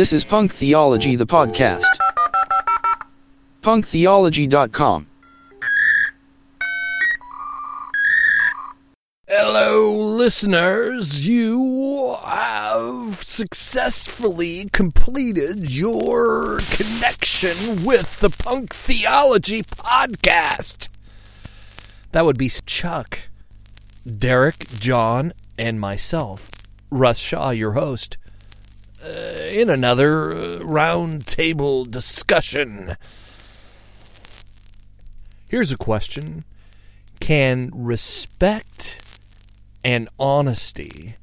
This is Punk Theology, the podcast. Punktheology.com. Hello, listeners. You have successfully completed your connection with the Punk Theology podcast. That would be Chuck, Derek, John, and myself, Russ Shaw, your host, in another roundtable discussion. Here's a question. Can respect and honesty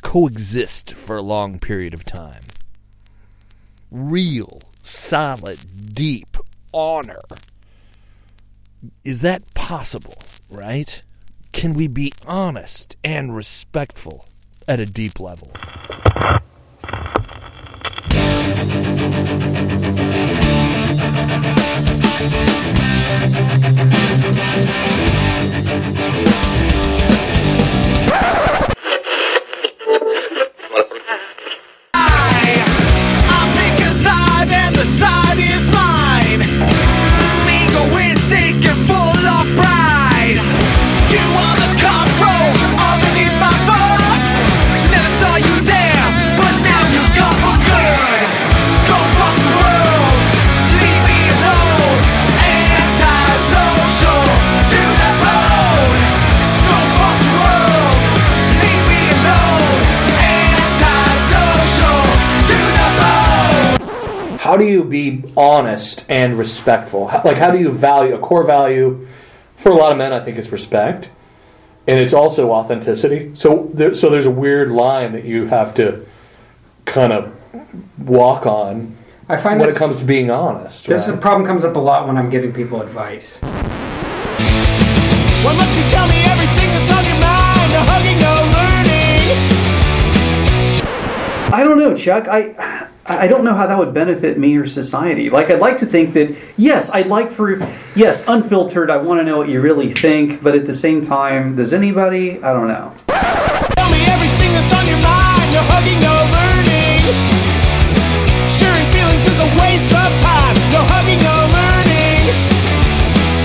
coexist for a long period of time? Real, solid, deep honor. Is that possible, right? Can we be honest and respectful at a deep level? How do you be honest and respectful? How do you value, a core value for a lot of men, I think, is respect. And it's also authenticity. So there's a weird line that you have to kind of walk on when it comes to being honest. This problem comes up a lot when I'm giving people advice. Well, must you tell me everything that's on your mind? No hugging, no learning. I don't know, Chuck. I don't know how that would benefit me or society. I'd like to think that, yes, unfiltered, I want to know what you really think, but at the same time, does anybody? I don't know. Tell me everything that's on your mind, no hugging, no learning. Sharing feelings is a waste of time, no hugging,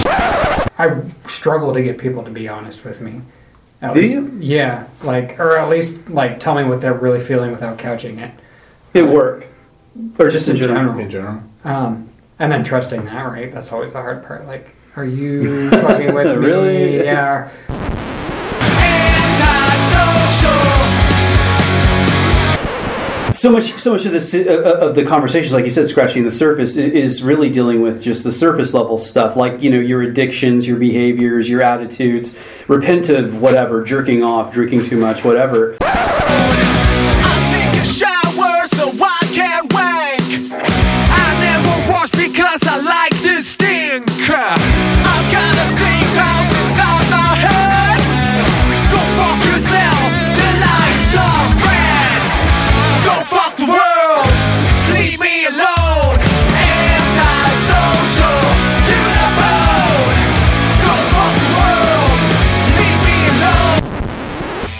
no learning. I struggle to get people to be honest with me. Do you? Yeah, or at least, tell me what they're really feeling without couching it. At work, or just in general. And then trusting that, right? That's always the hard part. Are you fucking with me? Really? Yeah. Antisocial. So much of this of the conversations, like you said, scratching the surface, is really dealing with just the surface level stuff, your addictions, your behaviors, your attitudes, repent of whatever, jerking off, drinking too much, whatever. I'll take a shot. I like this thing. I've got a safe house inside my head. Go fuck yourself, the lights are red. Go fuck the world, leave me alone. Antisocial to the bone. Go fuck the world, leave me alone.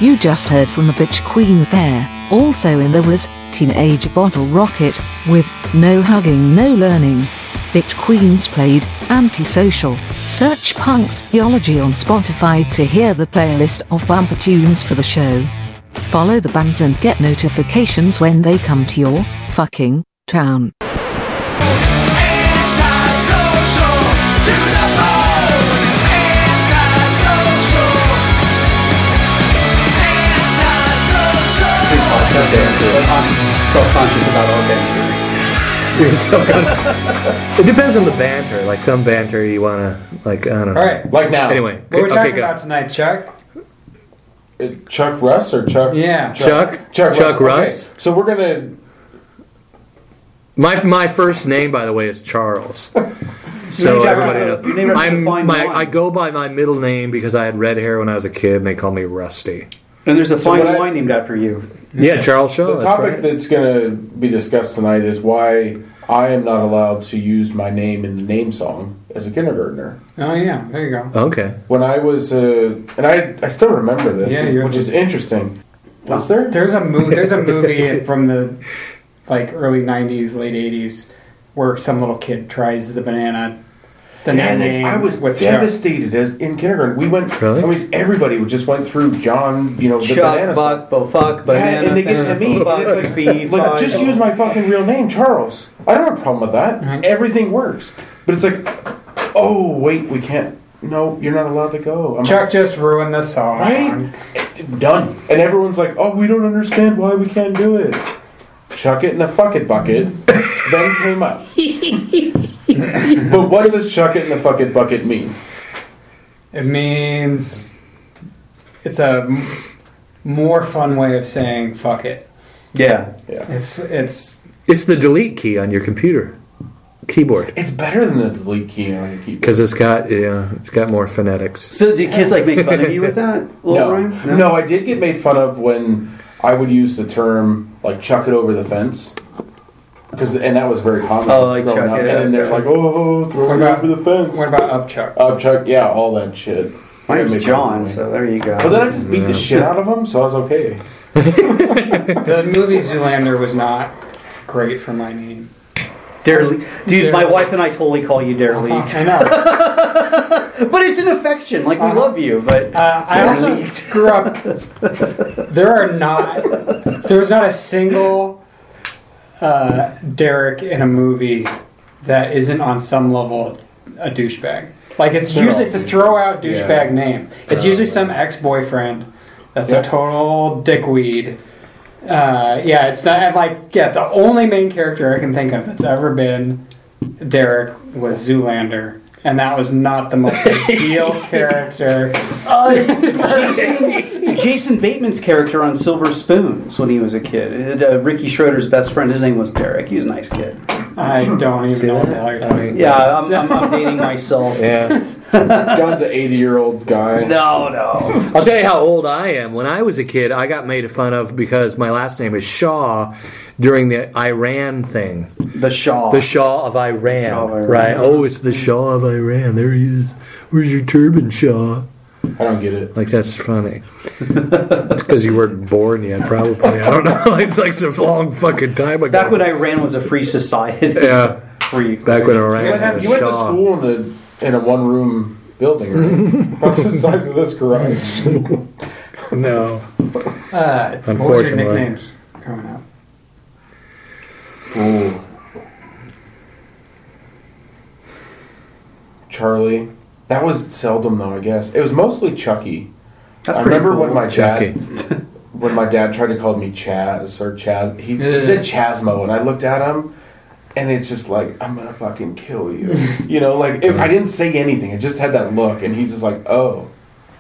You just heard from the bitch queens there. Also in there was Teenage Bottle Rocket with No Hugging, No Learning. Bitch Queens played Antisocial. Search Punk Theology on Spotify to hear the playlist of bumper tunes for the show. Follow the bands and get notifications when they come to your fucking town. I'm self-conscious about all banter. It depends on the banter. Some banter you want to, I don't know. All right. Now. Anyway. What we're talking about tonight, Chuck? Chuck Russ or Chuck? Yeah. Chuck Russ. Okay. So we're going to... My first name, by the way, is Charles. So everybody knows. I go by my middle name because I had red hair when I was a kid, and they called me Rusty. And there's a fine wine named after you. Yeah, Charles Shaw. The topic that's going to be discussed tonight is why I am not allowed to use my name in the name song as a kindergartner. Oh, yeah. There you go. Okay. When I was... and I still remember this, which is interesting. Was there? There's a movie from the like early 90s, late 80s where some little kid tries the banana. I was devastated as in kindergarten. We went, everybody just went through John, the banana. Banana. And they get to me. It's like, just use my fucking real name, Charles. I don't have a problem with that. Right. Everything works. But it's like, oh, wait, we can't. No, you're not allowed to go. Chuck just ruined the song. Right? Done. And everyone's like, oh, we don't understand why we can't do it. Chuck it in a fucking bucket. Then came up. But what does chuck it in the fucking bucket mean? It means it's a more fun way of saying fuck it. Yeah. It's the delete key on your keyboard. It's better than the delete key on your keyboard because it's got more phonetics. So did kids make fun of you with that? No, I did get made fun of when I would use the term chuck it over the fence. And that was very common. Oh, like Chuck. Yeah, and they're like, oh, throw it over the fence. What about Upchuck? Upchuck, yeah, all that shit. My name's John, so there you go. But then I just beat the shit out of him, so I was okay. The movie Zoolander was not great for my name. Dude, my wife and I totally call you Derelict. I know. But it's an affection. Like, we love you, but... I also grew up... There's not a single... Derek in a movie that isn't on some level a douchebag. It's a throw out douchebag name. It's usually some ex-boyfriend that's a total dickweed. It's not the only main character I can think of that's ever been Derek was Zoolander. And that was not the most ideal character. Jason Bateman's character on Silver Spoons when he was a kid. Ricky Schroeder's best friend, his name was Derek. He was a nice kid. I don't even know what the hell you're talking about. Yeah, I'm dating myself. Yeah. John's an 80-year-old guy. No. I'll tell you how old I am. When I was a kid, I got made fun of because my last name is Shaw during the Iran thing. The Shah of Iran. Right? Oh, it's the Shah of Iran. There he is. Where's your turban, Shah? I don't get it. That's funny. It's because you weren't born yet, probably. I don't know. It's some long fucking time ago. Back when Iran was a free society. Yeah. Back when Iran was a free society. You went to school in a one-room building, right? About the size of this garage. No. Unfortunately. What was your nicknames coming up? Ooh. Charlie. That was seldom, though, I guess. It was mostly Chucky. I remember cool. When my dad tried to call me Chaz or Chaz. He said Chasmo, and I looked at him, and it's just like, I'm going to fucking kill you. I didn't say anything. I just had that look, and he's just like, oh.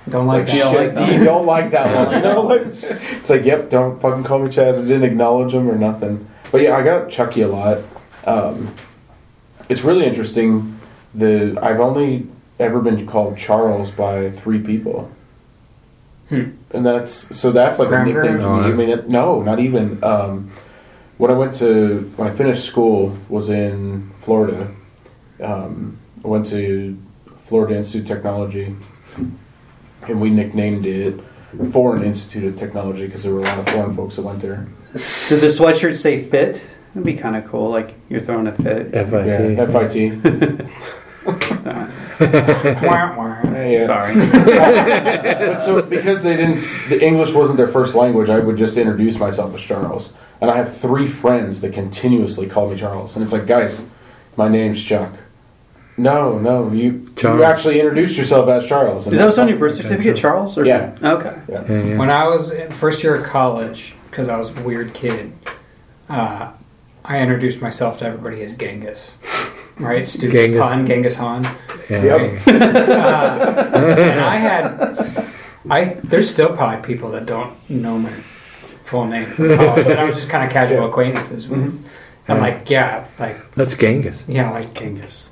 Don't like that one. It's like, yep, don't fucking call me Chaz. I didn't acknowledge him or nothing. But yeah, I got Chucky a lot. It's really interesting. I've only... ever been called Charles by three people. And that's like a nickname. No, not even. When I finished school was in Florida. I went to Florida Institute of Technology, and we nicknamed it Foreign Institute of Technology because there were a lot of foreign folks that went there. Did the sweatshirt say fit? That'd be kind of cool. Like you're throwing a fit. FIT. Yeah, FIT. Sorry. So because the English wasn't their first language, I would just introduce myself as Charles. And I have three friends that continuously call me Charles. And it's like, guys, my name's Chuck. No, you actually introduced yourself as Charles. Is that what's on your birth certificate, Charles? Or yeah. Okay. Yeah. When I was in first year of college, because I was a weird kid, I introduced myself to everybody as Genghis. Right, stupid pun, Genghis Khan. Yeah. Yep. And there's still probably people that don't know my full name from college that I was just kind of casual acquaintances with. Mm-hmm. And that's Genghis. Yeah, Genghis.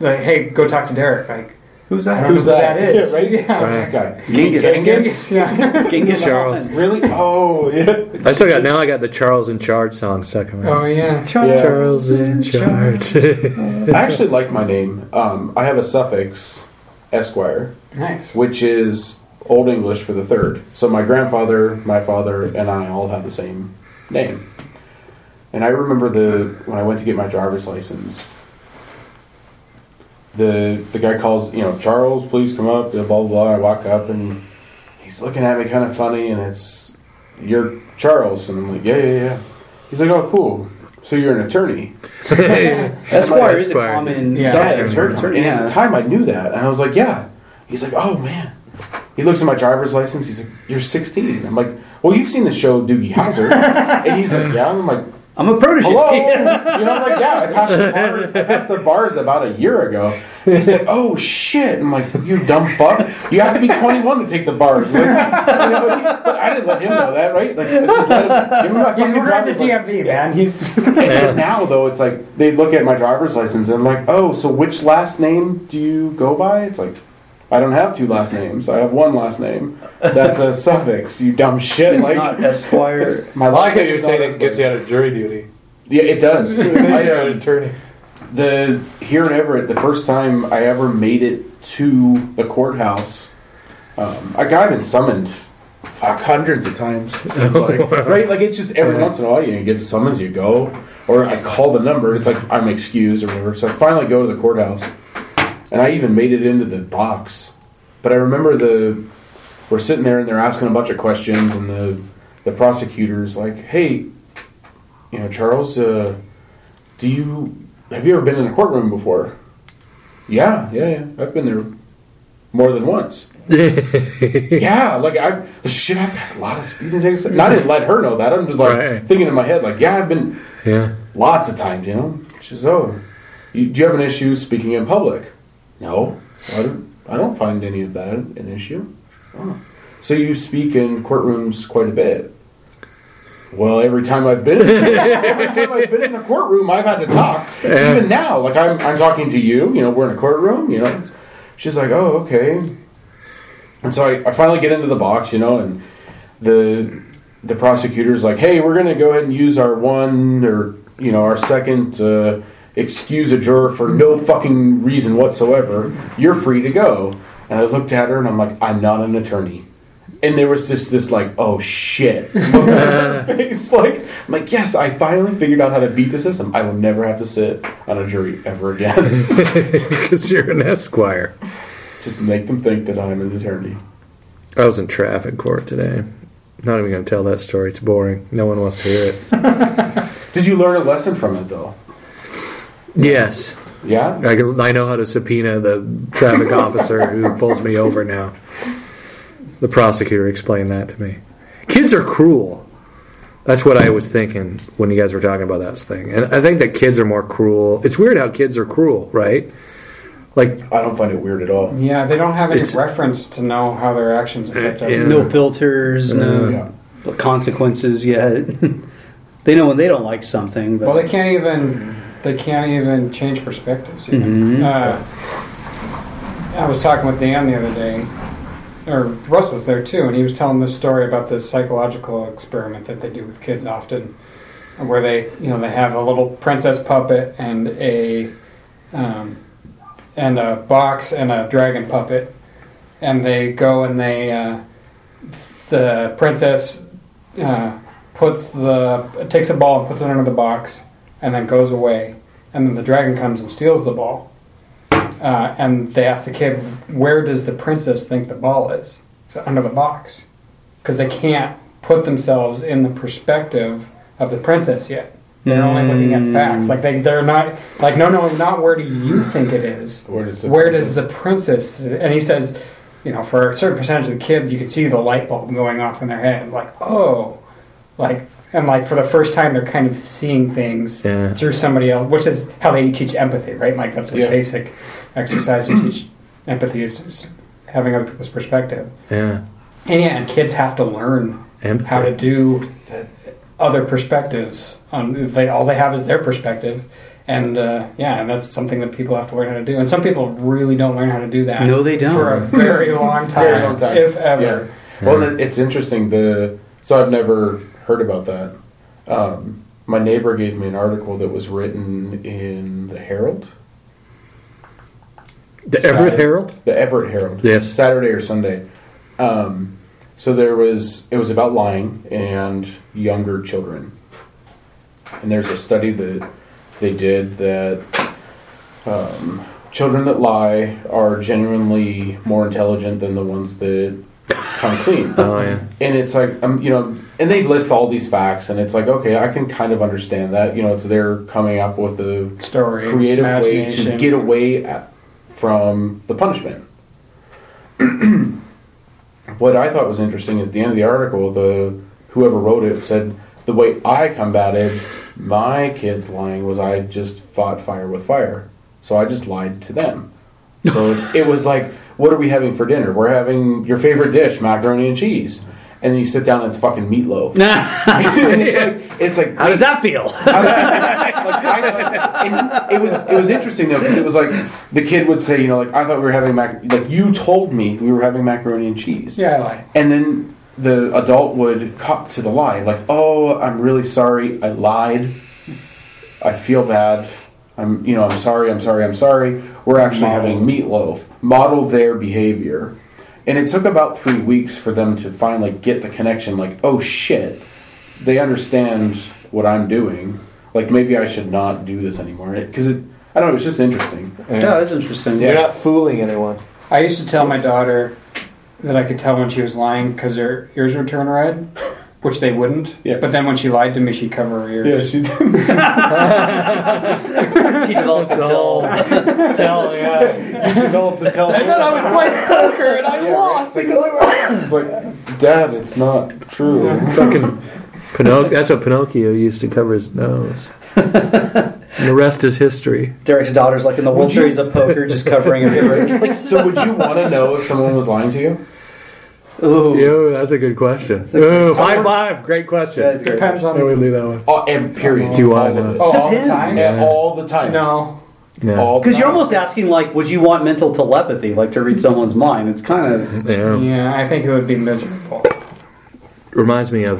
Like, hey, go talk to Derek. Who's that? Who that is? Yeah, right? Yeah. That guy. Genghis. Yeah. Genghis Charles. Really? Oh, yeah. I got the Charles in Charge song stuck in my head. Oh, yeah. Charles in Charge. I actually like my name. I have a suffix, Esquire. Nice. Which is Old English for the third. So my grandfather, my father, and I all have the same name. And I remember when I went to get my driver's license, the guy calls, Charles, please come up, blah, blah, blah. I walk up, and he's looking at me kind of funny, and it's, you're Charles. And I'm like, yeah. He's like, oh, cool. So you're an attorney. Esquire is a common... Yeah, it's very common. And at the time, I knew that. And I was like, yeah. He's like, oh, man. He looks at my driver's license. He's like, you're 16. I'm like, well, you've seen the show Doogie Howser. And he's like, yeah. And I'm like... I'm a protege. Hello? I'm like, yeah, I passed the bars about a year ago. He's like, oh, shit. I'm like, you dumb fuck. You have to be 21 to take the bars. Like, but I didn't let him know that, right? Like, I just let him, he's at the DMV, man. And now, though, it's like, they look at my driver's license, and I'm like, oh, so which last name do you go by? It's like, I don't have two last names. I have one last name. That's a suffix. You dumb shit. It's like not Esquire. I like how you're saying it gets you out of jury duty. Yeah, it does. You're an attorney. Here in Everett, the first time I ever made it to the courthouse, I got been summoned hundreds of times. It seems like, right? Like, it's just every once in a while you get the summons, you go, or I call the number. It's like I'm excused or whatever. So I finally go to the courthouse. And I even made it into the box. But I remember we're sitting there and they're asking a bunch of questions, and the prosecutor's like, hey, Charles, have you ever been in a courtroom before? Yeah. I've been there more than once. Yeah, like, I've got a lot of speeding tickets. And I didn't let her know that. I'm just like thinking in my head, like, yeah, I've been lots of times, She's, oh, do you have an issue speaking in public? No, I don't find any of that an issue. Oh. So you speak in courtrooms quite a bit. Well, every time I've been in a courtroom, I've had to talk. Even now, like I'm talking to you. We're in a courtroom. She's like, oh, okay. And so I finally get into the box, and the prosecutor's like, hey, we're gonna go ahead and use our one or our second. Excuse a juror for no fucking reason whatsoever. You're free to go. And I looked at her and I'm like, I'm not an attorney. And there was this like, oh shit, look on her face. Like, I'm like, yes, I finally figured out how to beat the system. I will never have to sit on a jury ever again. Because you're an esquire. Just make them think that I'm an attorney. I was in traffic court today. Not even going to tell that story. It's boring. No one wants to hear it. Did you learn a lesson from it though? Yes. Yeah? I know how to subpoena the traffic officer who pulls me over now. The prosecutor explained that to me. Kids are cruel. That's what I was thinking when you guys were talking about that thing. And I think that kids are more cruel. It's weird how kids are cruel, right? Like, I don't find it weird at all. Yeah, they don't have any reference to know how their actions affect others. No filters, no consequences yet. They know when they don't like something. But. Well, they can't even... They can't even change perspectives. I was talking with Dan the other day, or Russ was there too, and he was telling this story about this psychological experiment that they do with kids often, where they, they have a little princess puppet and a box and a dragon puppet, and they go and the princess takes a ball and puts it under the box. And then goes away, and then the dragon comes and steals the ball. And they ask the kid, where does the princess think the ball is? So under the box. Because they can't put themselves in the perspective of the princess yet. They're only looking at facts. Like, they're not, like, no, not where do you think it is? Where does the princess... And he says, for a certain percentage of the kid, you could see the light bulb going off in their head. Like, oh, like... And, like, for the first time, they're kind of seeing things through somebody else, which is how they teach empathy, right? Like, that's a basic exercise to teach empathy is having other people's perspective. Yeah. And kids have to learn empathy. How to do other perspectives. All they have is their perspective. And, and that's something that people have to learn how to do. And some people really don't learn how to do that. No, they don't. For a very long time, if ever. Yeah. Well, it's interesting. So I've never... heard about that. My neighbor gave me an article that was written in the Herald. The Everett Herald? The Everett Herald. Yes. Saturday or Sunday. So there was, it was about lying and younger children. And there's a study that they did that children that lie are genuinely more intelligent than the ones that come clean. Oh, yeah. And it's like, you know, and they list all these facts, and it's like, okay, I can kind of understand that. You know, it's they're coming up with a story, creative way to get away from the punishment. What I thought was interesting at the end of the article, the whoever wrote it said, the way I combated my kids lying was I just fought fire with fire. So I just lied to them. So it was like, what are we having for dinner? We're having your favorite dish, macaroni and cheese. And then you sit down and it's fucking meatloaf. And it's like how does that feel? It was interesting though, because it was like the kid would say, you know, like I thought we were having like you told me we were having macaroni and cheese. Yeah, I lied. And then the adult would cop to the lie, like, oh, I'm really sorry, I lied. I feel bad. I'm sorry. We're actually having meatloaf. Model their behavior. And it took about 3 weeks for them to finally get the connection, like, oh, shit, they understand what I'm doing. Like, maybe I should not do this anymore. Because, I don't know, it was just interesting. Yeah, that's interesting. Yeah. You're not fooling anyone. I used to tell my daughter that I could tell when she was lying because her ears would turn red, which they wouldn't. Yeah. But then when she lied to me, she'd cover her ears. Yeah, she did. She developed the tell, yeah. She developed the tell. And then I was playing poker and I lost because I was like, Dad, it's not true. Yeah. Fucking Pinocchio. That's what Pinocchio used to cover his nose. And the rest is history. Derek's daughter's like in the World Series of Poker, just covering her ears. So would you want to know if someone was lying to you? Ooh. Yo, that's a good question. Ooh, high five. Great question. Yeah, depends on. I would leave that one. Oh, and period. Do I know? Oh, all the time. Yeah, all the time. No. No. Because you're almost asking, like, would you want mental telepathy, like to read someone's mind? It's kind of. Yeah, I think it would be miserable. Reminds me of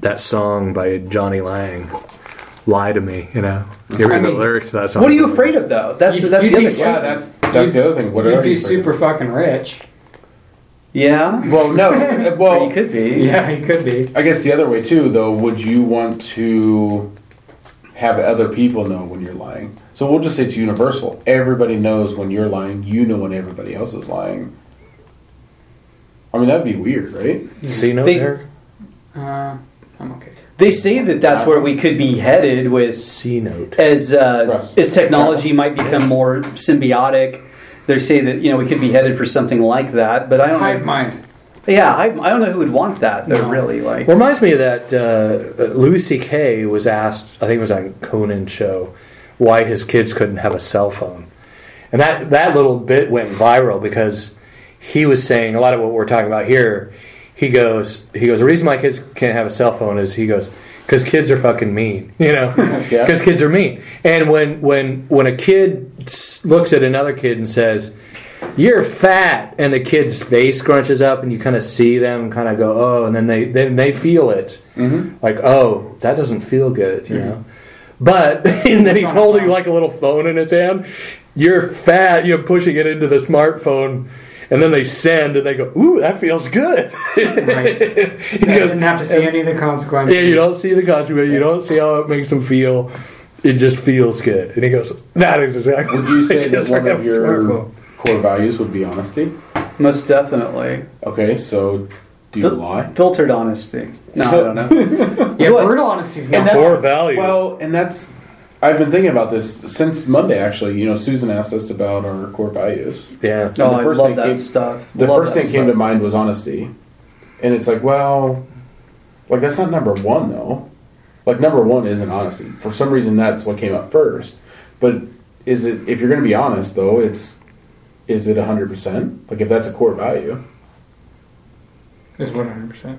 that song by Johnny Lang. Lie to me, you know. You read the lyrics to that song. What are you afraid of, though? That's the other thing. Yeah, that's the other thing. What you'd be super fucking rich. Yeah. Well, no. Well, you could be. Yeah, you could be. I guess the other way too, though. Would you want to have other people know when you're lying? So we'll just say it's universal. Everybody knows when you're lying. You know when everybody else is lying. I mean, that'd be weird, right? C-note there. I'm okay. They say that that's where we could be headed with C-note as technology might become more symbiotic. They say that, you know, we could be headed for something like that, but I don't know. Hive mind. Yeah, I don't know who would want that, though, really. Like. Well, reminds me of that Louis C.K. was asked, I think it was on Conan's show, why his kids couldn't have a cell phone. And that little bit went viral because he was saying a lot of what we're talking about here. He goes, the reason my kids can't have a cell phone is, he goes, because kids are fucking mean, you know? Because kids are mean. And when a kid looks at another kid and says, you're fat, and the kid's face scrunches up and you kind of see them kind of go, oh, and then they feel it. Mm-hmm. Like, oh, that doesn't feel good, you know? But, and then he's holding like a little phone in his hand. You're fat, you're pushing it into the smartphone. And then they send, and they go, ooh, that feels good. Right. He doesn't have to see any of the consequences. Yeah, you don't see the consequences. You don't see how it makes them feel. It just feels good. And he goes, that is exactly what I guess. Would you say that one of your core values would be honesty? Most definitely. Okay, so do you lie? Filtered honesty. No, I don't know. Yeah, brutal honesty is not core values. Well, and that's... I've been thinking about this since Monday, actually. You know, Susan asked us about our core values. Yeah. And the first thing came to mind was honesty. And it's like, well, like that's not number one, though. Like number one isn't honesty. For some reason, that's what came up first. But is it, if you're going to be honest, though, is it 100%? Like if that's a core value. It's 100%.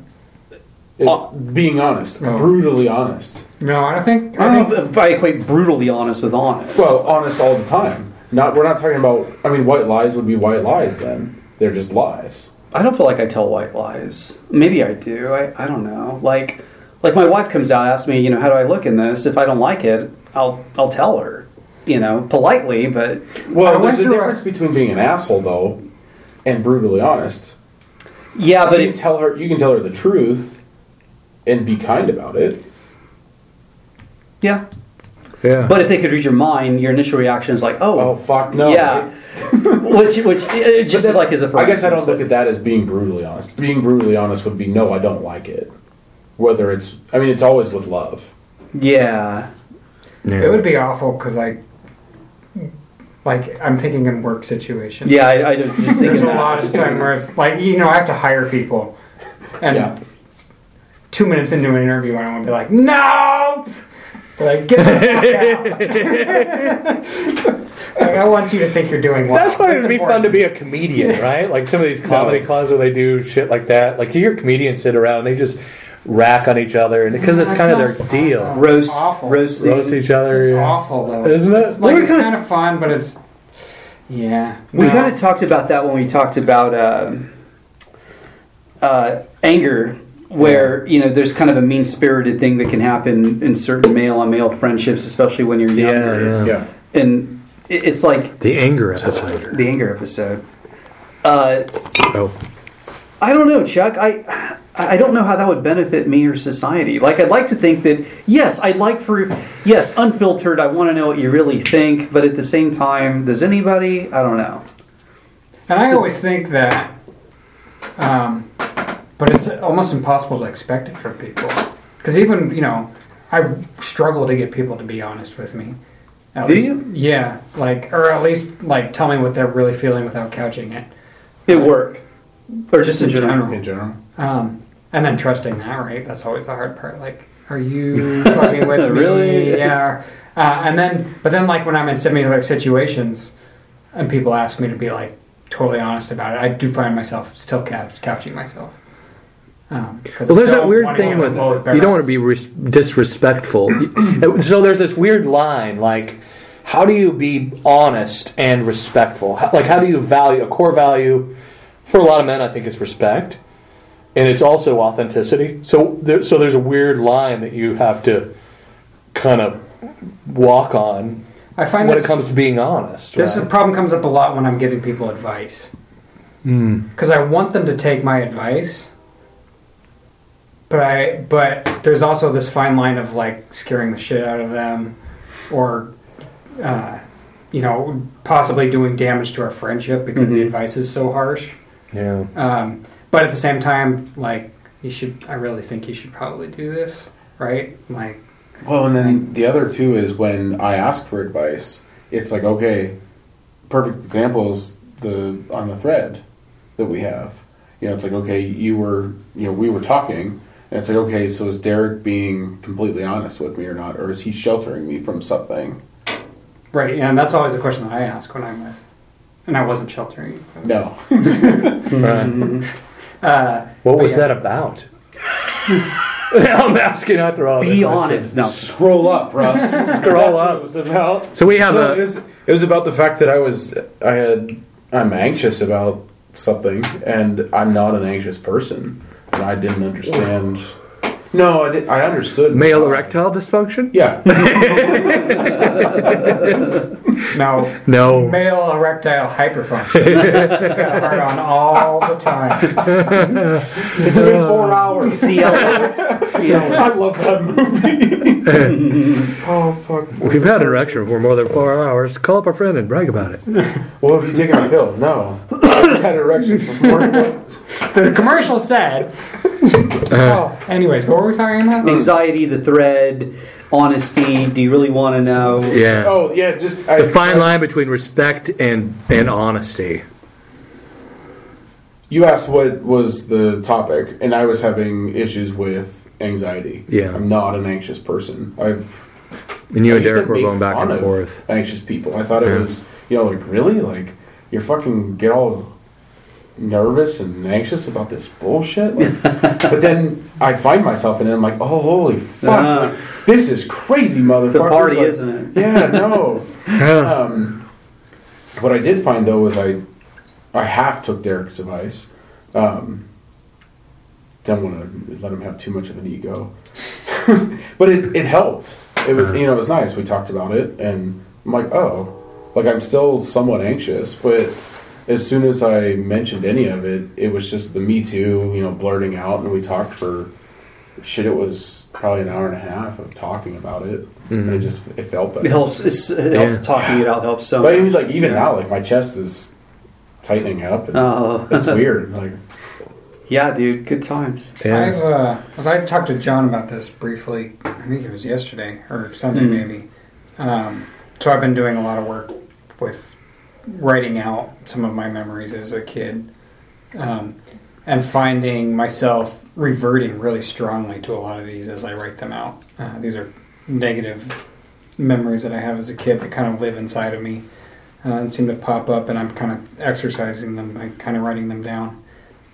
Being honest, brutally honest. No, I don't think I equate brutally honest with honest. Well, honest all the time. We're not talking about. I mean, white lies would be white lies. Then they're just lies. I don't feel like I tell white lies. Maybe I do. I don't know. Like my wife comes out and asks me, you know, how do I look in this? If I don't like it, I'll tell her, you know, politely. But well, there's a difference between being an asshole though and brutally honest. Yeah, but you can tell her the truth and be kind about it. Yeah. Yeah. But if they could read your mind, your initial reaction is like, oh fuck no. Yeah. which it just is like is a problem. I guess I don't look at that as being brutally honest. Being brutally honest would be no, I don't like it. Whether it's, I mean, it's always with love. Yeah. Yeah. It would be awful because I'm thinking in work situations. Yeah, I was just thinking there's a lot of time where, I have to hire people. And 2 minutes into an interview, I want to be like, no! They're like, get the fuck out. I want you to think you're doing well. That's why it would be fun to be a comedian, right? Like some of these comedy clubs where they do shit like that. Like you hear comedians sit around and they just rack on each other because it's kind of their deal. Though. Roast each other. It's awful though, isn't it? It's kind of fun, but it's We kind of talked about that when we talked about anger. Where, there's kind of a mean-spirited thing that can happen in certain male-on-male friendships, especially when you're younger. Yeah. And it's like... The anger episode. I don't know, Chuck. I don't know how that would benefit me or society. Like, I'd like to think that, unfiltered, I want to know what you really think, but at the same time, does anybody? I don't know. And I always think that... But it's almost impossible to expect it from people. Because even, I struggle to get people to be honest with me. Do you? Yeah. Or at least, tell me what they're really feeling without couching it. At work. Or just in general. In general. And then trusting that, right? That's always the hard part. Are you fucking with me? Really? Yeah. But then, when I'm in similar situations, and people ask me to be, totally honest about it, I do find myself still couching myself. Well, there's that weird thing with you don't want to be disrespectful. So there's this weird line, how do you be honest and respectful? How do you value a core value for a lot of men? I think is respect, and it's also authenticity. So there's a weird line that you have to kind of walk on. I find when it comes to being honest, this problem comes up a lot when I'm giving people advice because I want them to take my advice. But there's also this fine line of scaring the shit out of them, or possibly doing damage to our friendship because the advice is so harsh. Yeah. But at the same time, I really think you should probably do this, right? Well, and then the other too is when I ask for advice, it's okay. Perfect examples on the thread that we have. It's okay. We were talking. And it's okay, so is Derek being completely honest with me or not? Or is he sheltering me from something? Right, yeah, and that's always a question that I ask when I'm with. And I wasn't sheltering you. No. What was that about? I'm asking after all. Be honest. No. Scroll up, Russ. Scroll up. What it was about. So we have It was about the fact that I'm anxious about something, and I'm not an anxious person. And I didn't understand. No, I understood. Male erectile dysfunction? Yeah. No. Male erectile hyperfunction. It's got hard on all the time. It's been 4 hours. CLS. I love that movie. Oh, fuck. If you've had an erection for more than 4 hours, call up our friend and brag about it. Well, have you taken a pill? No. I've had an erection for 4 hours. The commercial said... Anyways, what were we talking about? Anxiety, the thread, honesty. Do you really want to know? Yeah. Oh, yeah. Just the fine line between respect and honesty. You asked what was the topic, and I was having issues with anxiety. Yeah. I'm not an anxious person. And you and Derek were going back and forth. Anxious people. I thought it was, really? You're fucking get all... nervous and anxious about this bullshit, but then I find myself in it. I'm like, oh, holy fuck, this is crazy, motherfucker. It's a party, isn't it? Yeah, no. What I did find though was I half took Derek's advice. Don't want to let him have too much of an ego, but it helped. It was, it was nice. We talked about it, and I'm like, oh, I'm still somewhat anxious, but. as soon as I mentioned any of it, it was just the Me Too, you know, blurting out, and we talked for shit. It was probably an hour and a half of talking about it. Mm-hmm. And it felt better. It helps. It helps talking it out helps so. But even now, like my chest is tightening up. And it's weird. Like, yeah, dude, good times. Yeah. I talked to John about this briefly. I think it was yesterday or Sunday, maybe. So I've been doing a lot of work with writing out some of my memories as a kid, and finding myself reverting really strongly to a lot of these as I write them out. These are negative memories that I have as a kid that kind of live inside of me and seem to pop up, and I'm kind of exercising them by kind of writing them down.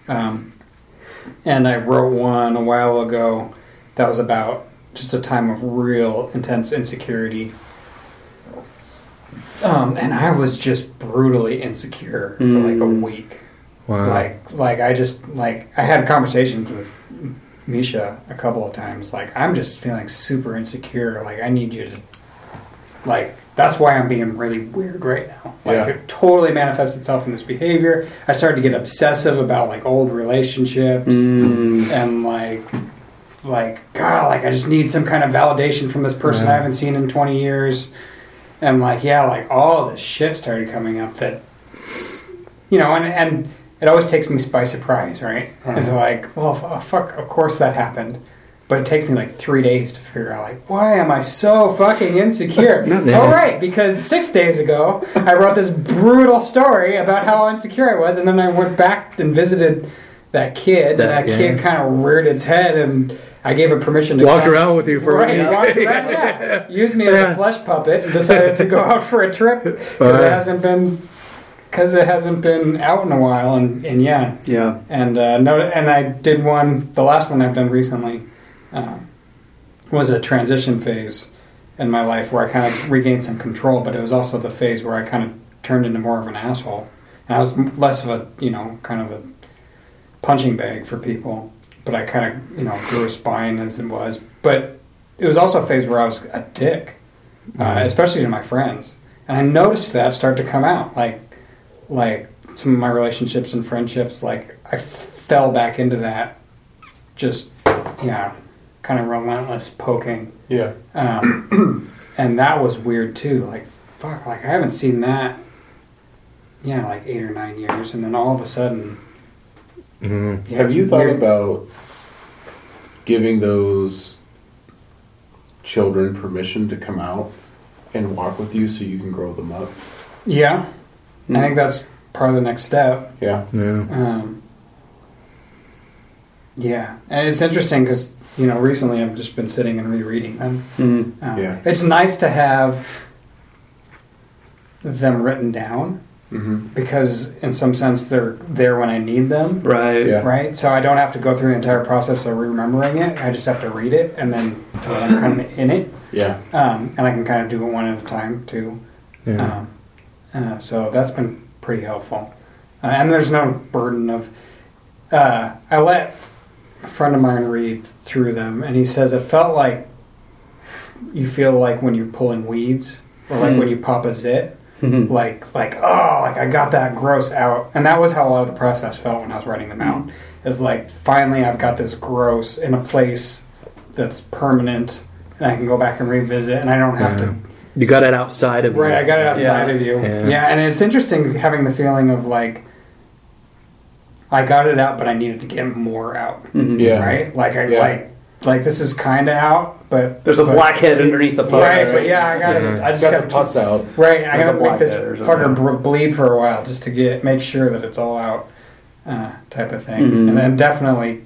And I wrote one a while ago that was about just a time of real intense insecurity. And I was just brutally insecure for like a week. Wow. I had conversations with Misha a couple of times. Like, I'm just feeling super insecure. Like, I need you to, like, that's why I'm being really weird right now. Like, it totally manifests itself in this behavior. I started to get obsessive about, like, old relationships. And, like, God, like, I just need some kind of validation from this person I haven't seen in 20 years. And, like, yeah, like, all this shit started coming up that, you know, and it always takes me by surprise, right? Mm-hmm. It's like, well, fuck, of course that happened. But it takes me, like, 3 days to figure out, like, why am I so fucking insecure? Oh, right, because 6 days ago, I wrote this brutal story about how insecure I was, and then I went back and visited that kid, and that kid kind of reared its head, and I gave it permission to walk around with you for a week. Walked around, used me as a flesh puppet and decided to go out for a trip because it hasn't been out in a while. And I did one. The last one I've done recently was a transition phase in my life where I kind of regained some control, but it was also the phase where I kind of turned into more of an asshole, and I was less of a kind of a punching bag for people. But I kind of, grew a spine as it was. But it was also a phase where I was a dick, especially to my friends. And I noticed that start to come out. Like some of my relationships and friendships, like I fell back into that just, kind of relentless poking. Yeah. And that was weird too. Like, fuck, like I haven't seen that, 8 or 9 years. And then all of a sudden... Mm-hmm. Yeah, have you thought about giving those children permission to come out and walk with you so you can grow them up? Yeah. Mm-hmm. I think that's part of the next step. Yeah. And it's interesting because, recently I've just been sitting and rereading them. Mm-hmm. It's nice to have them written down. Mm-hmm. Because in some sense they're there when I need them, right? Yeah. Right. So I don't have to go through the entire process of remembering it. I just have to read it and then I'm kind of in it. Yeah. And I can kind of do it one at a time too. Yeah. So that's been pretty helpful. And there's no burden of. I let a friend of mine read through them, and he says it felt like you feel like when you're pulling weeds, or like when you pop a zit. Mm-hmm. Like I got that gross out, and that was how a lot of the process felt when I was writing them out. Is like finally I've got this gross in a place that's permanent, and I can go back and revisit, and I don't have to. You got it outside of you. I got it outside of you. Yeah, and it's interesting having the feeling of like I got it out, but I needed to get more out. Mm-hmm. Yeah, right. Like this is kind of out, but there's a blackhead underneath the puck. Right, but I got it. I just got to pus out. Right, I got to make this fucker bleed for a while just to make sure that it's all out, type of thing. Mm-hmm. And I'm definitely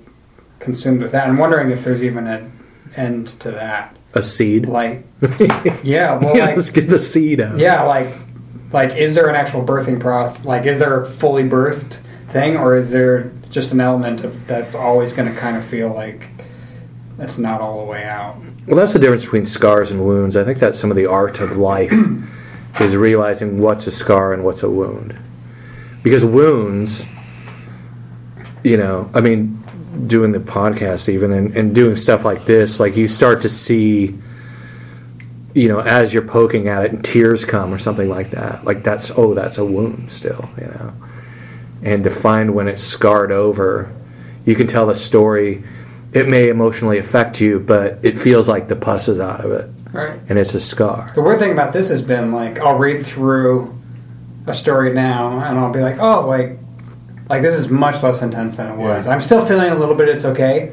consumed with that. I'm wondering if there's even an end to that. A seed, like let's get the seed out. Yeah, like is there an actual birthing process? Like, is there a fully birthed thing, or is there just an element of that's always going to kind of feel like? That's not all the way out. Well, that's the difference between scars and wounds. I think that's some of the art of life is realizing what's a scar and what's a wound. Because wounds, doing the podcast even and doing stuff like this, like you start to see, as you're poking at it and tears come or something like that. Like that's a wound still. and to find when it's scarred over. You can tell a story. It may emotionally affect you, but it feels like the pus is out of it. Right. And it's a scar. The weird thing about this has been, like, I'll read through a story now, and I'll be like, oh, like this is much less intense than it was. Yeah. I'm still feeling a little bit it's okay,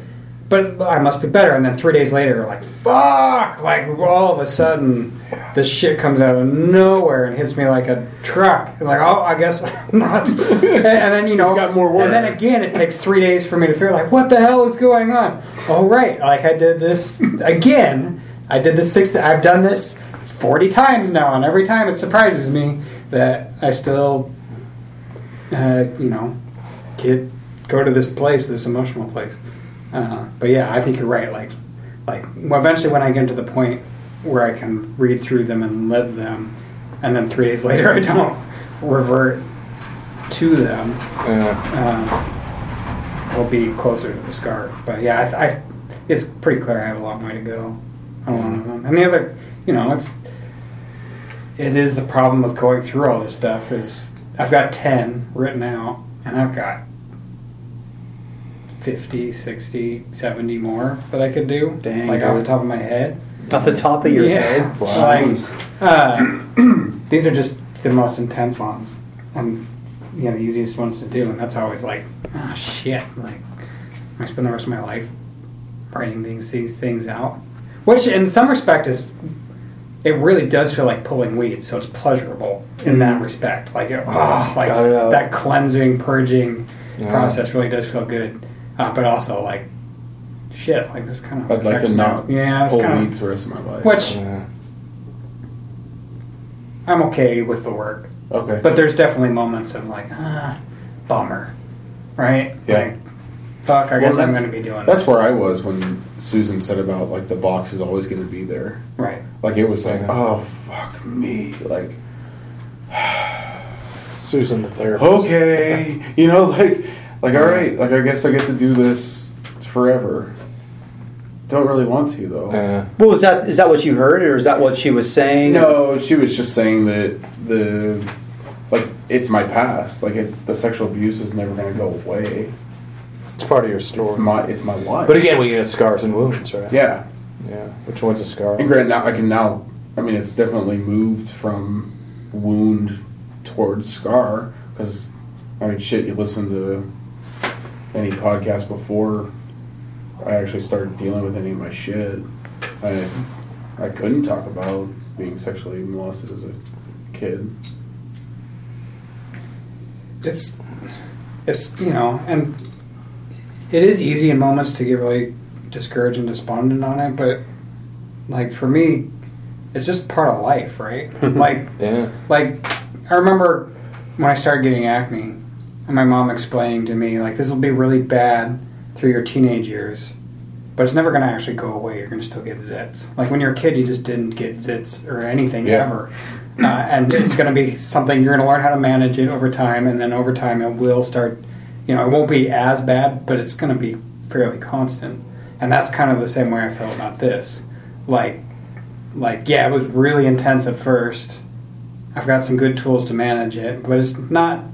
but I must be better. And then 3 days later, like, fuck! Like, all of a sudden, this shit comes out of nowhere and hits me like a truck. And like, oh, I guess I'm not. And then, you know, it's got more work. And then again, it takes 3 days for me to figure, like, what the hell is going on? Oh, right. Like, I did this again. I did this I've done this 40 times now, and every time it surprises me that I still, go to this place, this emotional place. But yeah, I think you're right. Well, eventually when I get to the point where I can read through them and live them, and then 3 days later I don't revert to them, I'll be closer to the scar. But yeah, it's pretty clear I have a long way to go on one of them. And the other, it is the problem of going through all this stuff is I've got 10 written out, and I've got 50, 60, 70 more that I could do. Dang, like off the top of my head. Off the top of your head? Wow. So these are just the most intense ones and the easiest ones to do, and that's always like, oh shit, like I spend the rest of my life writing these things out. Which in some respect it really does feel like pulling weeds, so it's pleasurable in that respect. Like, that cleansing, purging process really does feel good. But also, like, shit, like, this kind of I'd like to not pull weeds the rest of my life. Which, I'm okay with the work. Okay. But there's definitely moments of, like, bummer, right? Yeah. Like, fuck, I guess I'm going to be doing that's this. That's where I was when Susan said about, like, the box is always going to be there. Right. Like, it was like, oh, fuck me. Like... Susan the therapist. Okay. All right, like, I guess I get to do this forever. Don't really want to, though. Well, is that what you heard, or is that what she was saying? No, she was just saying that it's my past. Like, it's the sexual abuse is never going to go away. It's part of your story. It's my life. But again, we get scars and wounds, right? Yeah. Yeah. Which one's a scar? And granted, now it's definitely moved from wound towards scar, because, shit, you listen to any podcast before I actually started dealing with any of my shit. I couldn't talk about being sexually molested as a kid. It's and it is easy in moments to get really discouraged and despondent on it, but like for me, it's just part of life, right? I remember when I started getting acne, and my mom explaining to me, like, this will be really bad through your teenage years, but it's never going to actually go away. You're going to still get zits. Like, when you're a kid, you just didn't get zits or anything ever. And it's going to be something you're going to learn how to manage it over time, and then over time it will start, it won't be as bad, but it's going to be fairly constant. And that's kind of the same way I feel about this. Like, it was really intense at first. I've got some good tools to manage it, but it's not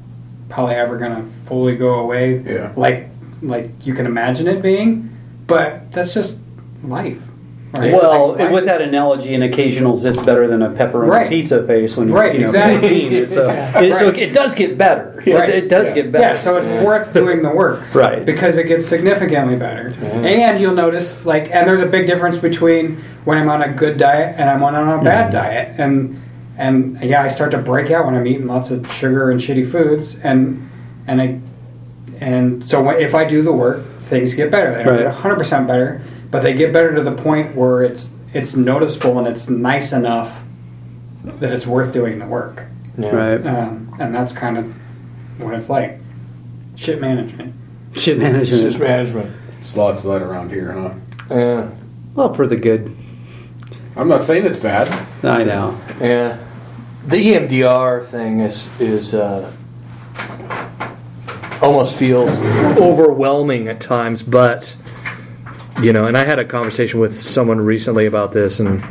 probably ever going to fully go away like you can imagine it being, but that's just life. Right? Well, like, with that analogy, an occasional zit's better than a pepperoni pizza face when you're 18. So, so it does get better. Right. It does get better. Yeah, so it's worth doing the work. Right. Because it gets significantly better. Yeah. And you'll notice, like, and there's a big difference between when I'm on a good diet and I'm on a bad diet. And yeah, I start to break out when I'm eating lots of sugar and shitty foods, and so if I do the work, things get better. They don't get 100% better, but they get better to the point where it's noticeable and it's nice enough that it's worth doing the work. Yeah. Right. And that's kind of what it's like. Shit management. There's lots of that around here, huh? Yeah. Well, for the good. I'm not saying it's bad. I know. Yeah. The EMDR thing is almost feels overwhelming at times, but and I had a conversation with someone recently about this, and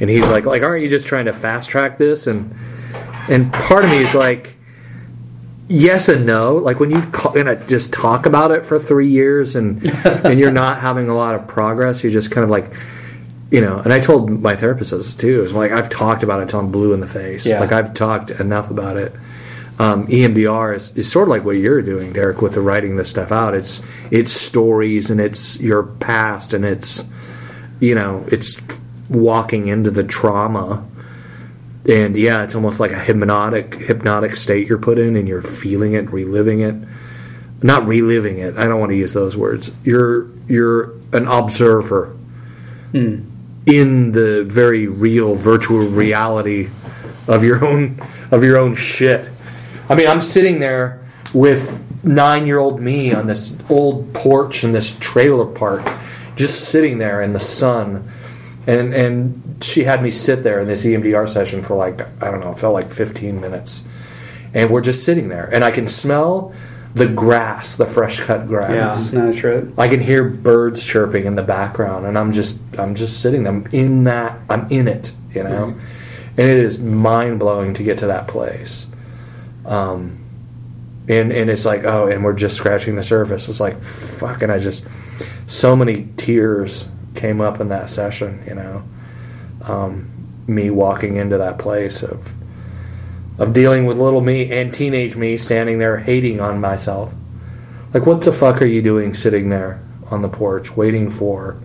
he's like, aren't you just trying to fast track this? And part of me is like, Yes and no. Like when you just talk about it for 3 years and you're not having a lot of progress, you're just kind of like, you know. And I told my therapist this too. It's like I've talked about it until I'm blue in the face. Yeah. Like I've talked enough about it. EMDR is sort of like what you're doing, Derek, with the writing this stuff out. It's stories and it's your past and it's, you know, it's walking into the trauma. And yeah, it's almost like a hypnotic state you're put in, and you're feeling it, reliving it. Not reliving it. I don't want to use those words. You're an observer in the very real virtual reality of your own shit. I mean, I'm sitting there with 9-year-old me on this old porch in this trailer park, just sitting there in the sun, and she had me sit there in this EMDR session for like, I don't know, it felt like 15 minutes. And we're just sitting there. And I can smell the grass, the fresh-cut grass. Yeah, that's right. I can hear birds chirping in the background, and I'm just sitting there. I'm in it, you know? Right. And it is mind-blowing to get to that place. And it's like, oh, and we're just scratching the surface. It's like, fucking, so many tears came up in that session, you know. Me walking into that place of dealing with little me and teenage me standing there hating on myself. Like, what the fuck are you doing sitting there on the porch waiting for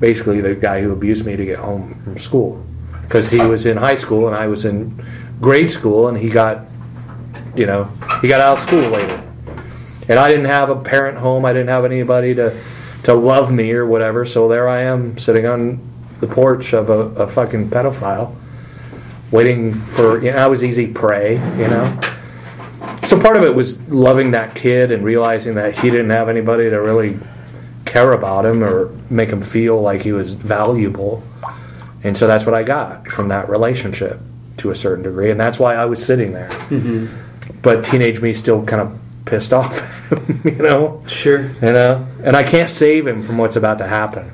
basically the guy who abused me to get home from school? Because he was in high school and I was in grade school, and he got out of school later. And I didn't have a parent home. I didn't have anybody to love me or whatever. So there I am sitting on the porch of a fucking pedophile waiting for, you know, I was easy prey, you know. So part of it was loving that kid and realizing that he didn't have anybody to really care about him or make him feel like he was valuable. And so that's what I got from that relationship to a certain degree. And that's why I was sitting there. Mm-hmm. But teenage me still kind of pissed off at him, you know? Sure. You know? And I can't save him from what's about to happen.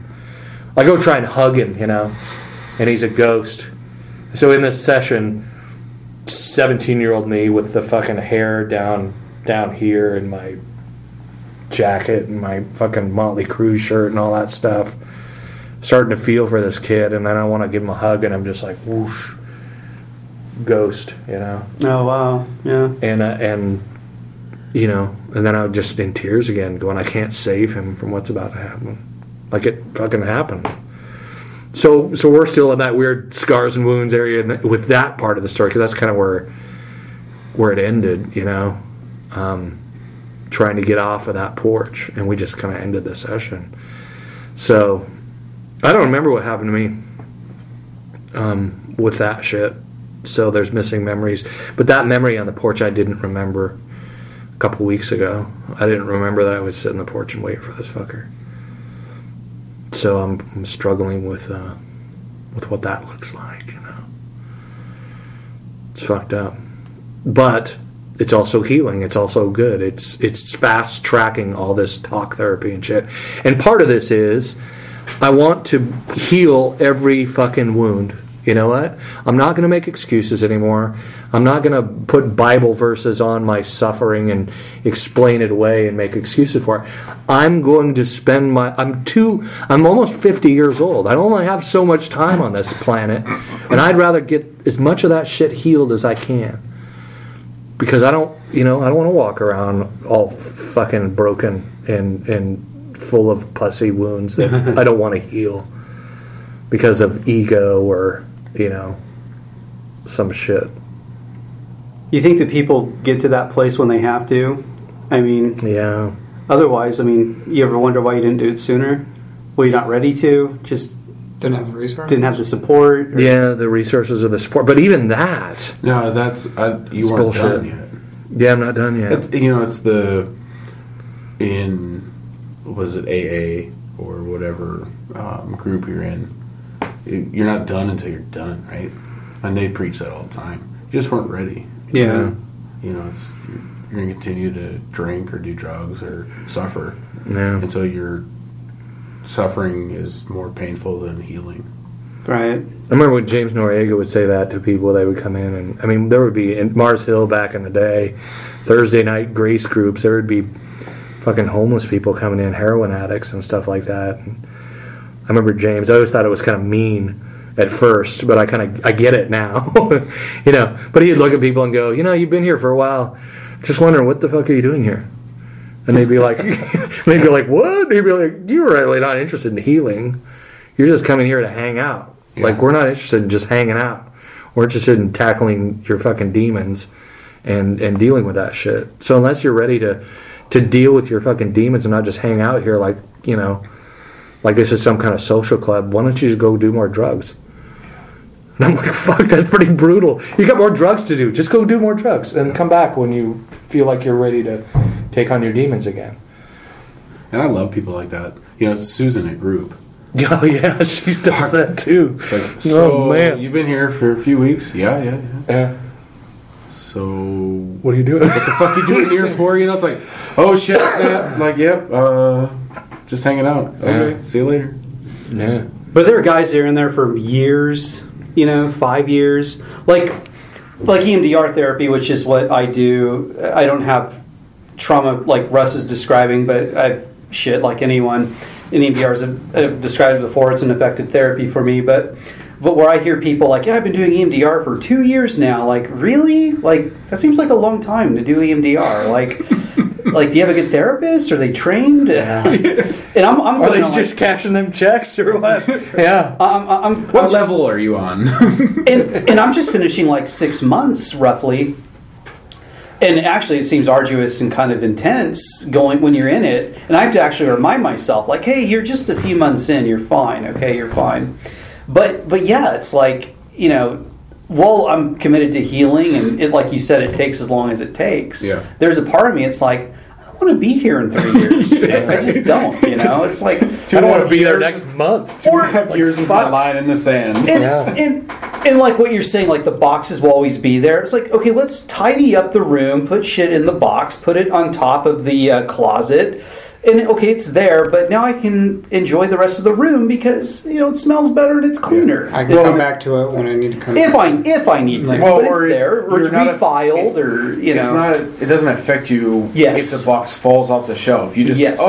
I go try and hug him, you know? And he's a ghost. So in this session, 17-year-old me with the fucking hair down here and my jacket and my fucking Motley Crue shirt and all that stuff, starting to feel for this kid, and then I want to give him a hug, and I'm just like, whoosh, ghost, you know? Oh, wow, yeah. And you know, and then I was just in tears again, going, I can't save him from what's about to happen. Like, it fucking happened. So we're still in that weird scars and wounds area with that part of the story, because that's kind of where it ended, you know, trying to get off of that porch, and we just kind of ended the session. So I don't remember what happened to me with that shit, so there's missing memories. But that memory on the porch I didn't remember a couple weeks ago. I didn't remember that I would sit on the porch and wait for this fucker. So I'm struggling with what that looks like, you know. It's fucked up. But it's also healing. It's also good. It's fast-tracking all this talk therapy and shit. And part of this is I want to heal every fucking wound. You know what? I'm not going to make excuses anymore. I'm not going to put Bible verses on my suffering and explain it away and make excuses for it. I'm going to spend my... I'm almost 50 years old. I only have so much time on this planet, and I'd rather get as much of that shit healed as I can. Because I don't want to walk around all fucking broken and full of pussy wounds that I don't want to heal because of ego or, you know, some shit. You think that people get to that place when they have to? I mean... Yeah. Otherwise, I mean, you ever wonder why you didn't do it sooner? Well, you're not ready to? Just... Didn't have the resources? Didn't have the support? Or... Yeah, the resources or the support. But even that... No, that's... you aren't done yet. Yeah, I'm not done yet. It's, you know, it's the... In... Was it AA or whatever group you're in? You're not done until you're done, right? And they preach that all the time. You just weren't ready. Yeah. You know it's you're going to continue to drink or do drugs or suffer until your suffering is more painful than healing. Right. I remember when James Noriega would say that to people. They would come in, and I mean, there would be in Mars Hill back in the day, Thursday night grace groups. There would be fucking homeless people coming in, heroin addicts and stuff like that. And I remember James. I always thought it was kind of mean at first, but I get it now, you know. But he'd look at people and go, you know, you've been here for a while. Just wondering what the fuck are you doing here? And they'd be like, they'd be like, what? They'd be like, you're really not interested in healing. You're just coming here to hang out. Yeah. Like, we're not interested in just hanging out. We're interested in tackling your fucking demons and dealing with that shit. So unless you're ready to deal with your fucking demons and not just hang out here like, you know, like this is some kind of social club, why don't you just go do more drugs? And I'm like, fuck, that's pretty brutal. You got more drugs to do. Just go do more drugs and come back when you feel like you're ready to take on your demons again. And I love people like that. You know, Susan at Group. Oh, yeah, she does that too. Like, so, oh, man. You've been here for a few weeks? Yeah. So, what are you doing? What the fuck are you doing here for? You know, it's like, oh shit, snap. Like, yep, just hanging out. Okay, yeah. See you later. Yeah. But there are guys that are in there for years, you know, 5 years. Like EMDR therapy, which is what I do. I don't have trauma like Russ is describing, but I shit like anyone. And EMDRs have described it before. It's an effective therapy for me, but where I hear people like, yeah, I've been doing EMDR for 2 years now. Like, really? Like, that seems like a long time to do EMDR. Like, do you have a good therapist? Are they trained? Yeah. And I'm are they just like, cashing them checks or what? Yeah. What level are you on? and I'm just finishing like 6 months roughly. And actually, it seems arduous and kind of intense going when you're in it. And I have to actually remind myself, like, hey, you're just a few months in. You're fine. Okay, you're fine. But yeah, it's like, you know, while I'm committed to healing, and it, like you said, it takes as long as it takes. Yeah. There's a part of me, it's like, I don't want to be here in 3 years. Yeah, right. I just don't, you know. It's like, I don't want to be there next month. 2.5 years is my line in the sand. And like what you're saying, like the boxes will always be there. It's like, okay, let's tidy up the room, put shit in the box, put it on top of the closet. And okay, it's there, but now I can enjoy the rest of the room because, you know, it smells better and it's cleaner. Yeah. I can come back to it when I need to come back. If I need to, well, but it's there, or it's refiled, or, you know. It doesn't affect you if the box falls off the shelf. You just, box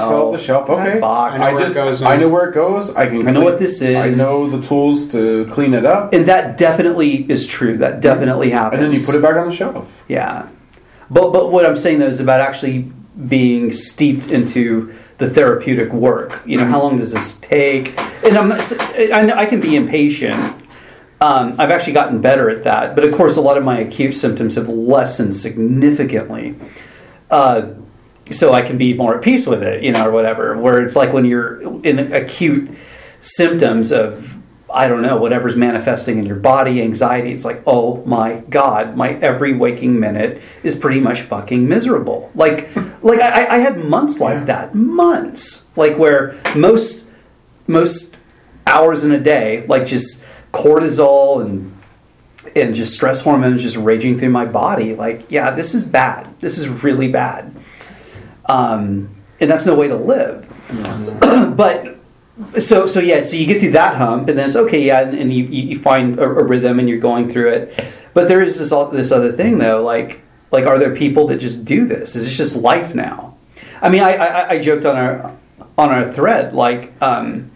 fell off the shelf. Okay, I know where it goes. I know what this is. I know the tools to clean it up. And that definitely is true. That definitely happens. And then you put it back on the shelf. Yeah, but what I'm saying though is about actually being steeped into the therapeutic work. You know, how long does this take? And I can be impatient. I've actually gotten better at that. But of course, a lot of my acute symptoms have lessened significantly. So I can be more at peace with it, you know, or whatever. Where it's like when you're in acute symptoms of, I don't know, whatever's manifesting in your body, anxiety, it's like, oh my God, my every waking minute is pretty much fucking miserable. Like I had months like that. Months. Like where most hours in a day, like just cortisol and just stress hormones just raging through my body. Like, yeah, this is bad. This is really bad. And that's no way to live. Mm-hmm. But so you get through that hump, and then it's okay, and you find a rhythm, and you're going through it. But there is this other thing though, like are there people that just do this? Is this just life now? I mean, I joked on our thread, like in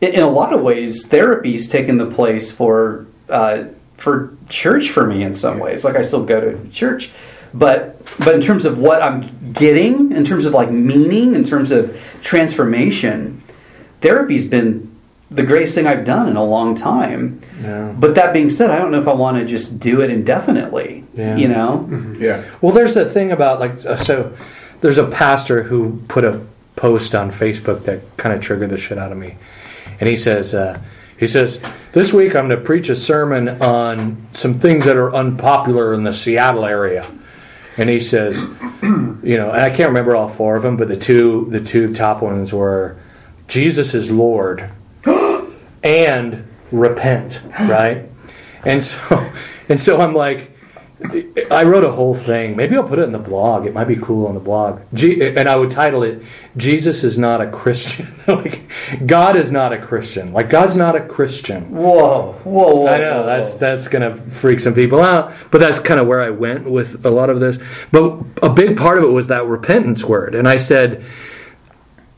a lot of ways, therapy's taken the place for church for me in some ways. Like I still go to church. But in terms of what I'm getting, in terms of like meaning, in terms of transformation, therapy's been the greatest thing I've done in a long time. Yeah. But that being said, I don't know if I want to just do it indefinitely. Yeah. You know? Mm-hmm. Yeah. Well, there's the thing about like, so there's a pastor who put a post on Facebook that kind of triggered the shit out of me. And he says, this week I'm going to preach a sermon on some things that are unpopular in the Seattle area. And he says, you know, and I can't remember all four of them, but the two top ones were Jesus is Lord and repent, right? And so I'm like, I wrote a whole thing. Maybe I'll put it in the blog. It might be cool on the blog. And I would title it, Jesus is not a Christian. Like, God is not a Christian. Like, God's not a Christian. Whoa, whoa, whoa. I know, that's going to freak some people out. But that's kind of where I went with a lot of this. But a big part of it was that repentance word. And I said,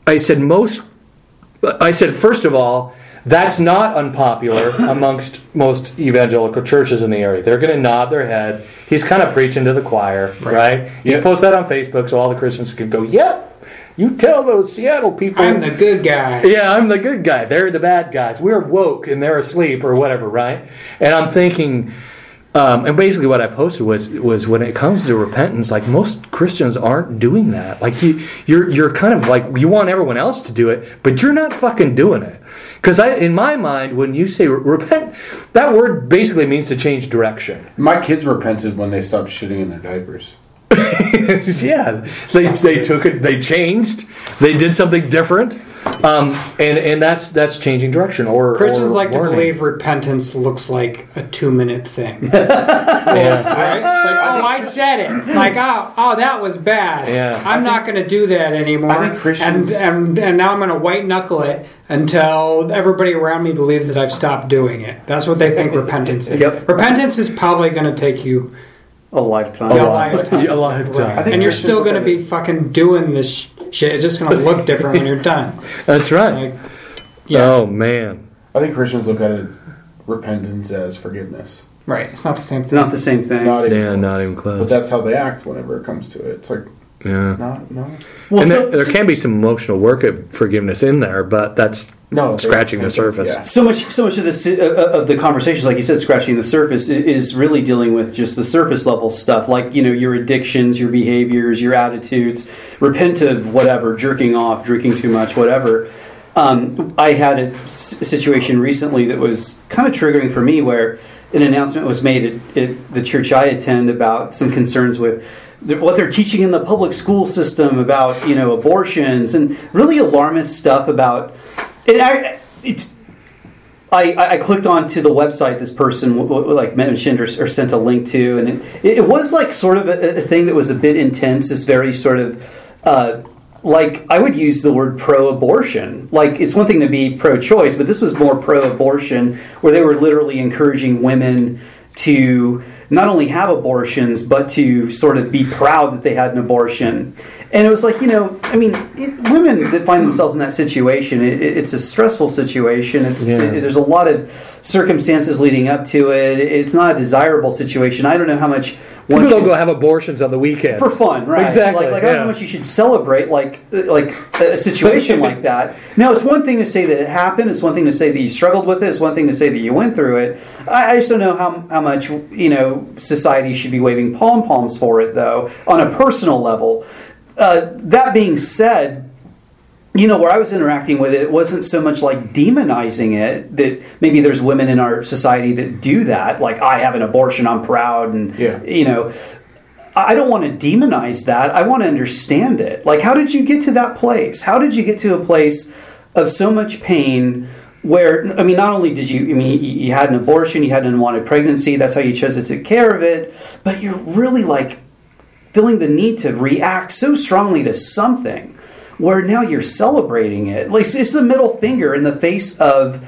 first of all, that's not unpopular amongst most evangelical churches in the area. They're going to nod their head. He's kind of preaching to the choir, right? You post that on Facebook so all the Christians can go, yep, you tell those Seattle people. I'm the good guy. Yeah, I'm the good guy. They're the bad guys. We're woke and they're asleep or whatever, right? And I'm thinking, and basically what I posted was when it comes to repentance, like most Christians aren't doing that. Like you're kind of like, you want everyone else to do it, but you're not fucking doing it. Because in my mind, when you say repent, that word basically means to change direction. My kids repented when they stopped shitting in their diapers. Yeah, they took it, they changed, they did something different. And that's changing direction. Or Christians or like warning. To believe repentance looks like a 2-minute thing. Right? Like, oh, I said it. Like, oh, that was bad. Yeah. I'm not going to do that anymore. I think Christians and now I'm going to white knuckle it until everybody around me believes that I've stopped doing it. That's what they think repentance is. Yep. Repentance is probably going to take you a lifetime. A lifetime. Right. And you're still going to be fucking doing this shit. It's just going to look different when you're done. That's right. Like, yeah. Oh, man. I think Christians look at repentance as forgiveness. Right. It's not the same thing. Not the same thing. Not even close. But that's how they act whenever it comes to it. It's like, yeah. No. Well, and there can be some emotional work of forgiveness in there, but that's scratching the surface. Yeah. So much of this of the conversations, like you said, scratching the surface is really dealing with just the surface level stuff, like your addictions, your behaviors, your attitudes, repent of whatever, jerking off, drinking too much, whatever. I had a situation recently that was kind of triggering for me, where an announcement was made at the church I attend about some concerns with what they're teaching in the public school system about, abortions and really alarmist stuff about. And I clicked onto the website this person mentioned or sent a link to, and it was like sort of a thing that was a bit intense. It's very sort of like I would use the word pro-abortion. Like it's one thing to be pro-choice, but this was more pro-abortion, where they were literally encouraging women to not only have abortions, but to sort of be proud that they had an abortion. And it was like, women that find themselves in that situation, it's a stressful situation. There's a lot of circumstances leading up to it. It's not a desirable situation. I don't know how much people don't go have abortions on the weekend for fun, right? Exactly. Like I don't know how much you should celebrate like a situation like that. Now, it's one thing to say that it happened. It's one thing to say that you struggled with it. It's one thing to say that you went through it. I just don't know how much society should be waving palms for it, though, on a personal level. That being said, where I was interacting with it wasn't so much like demonizing it, that maybe there's women in our society that do that, like, I have an abortion, I'm proud, and, I don't want to demonize that. I want to understand it. Like, how did you get to that place? How did you get to a place of so much pain where, not only did you had an abortion, you had an unwanted pregnancy, that's how you chose to take care of it, but you're really, like, feeling the need to react so strongly to something, where now you're celebrating it. Like, it's the middle finger in the face of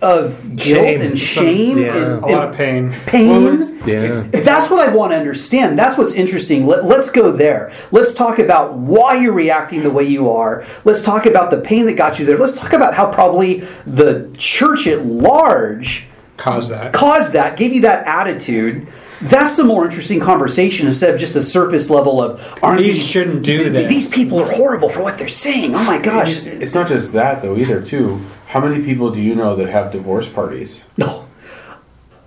guilt and shame. A lot of pain. Pain? That's what I want to understand. That's what's interesting. Let's go there. Let's talk about why you're reacting the way you are. Let's talk about the pain that got you there. Let's talk about how probably the church at large caused that, gave you that attitude. That's the more interesting conversation, instead of just the surface level of, these people are horrible for what they're saying. Oh my gosh. It's not just that though either too. How many people do you know that have divorce parties? No. Oh.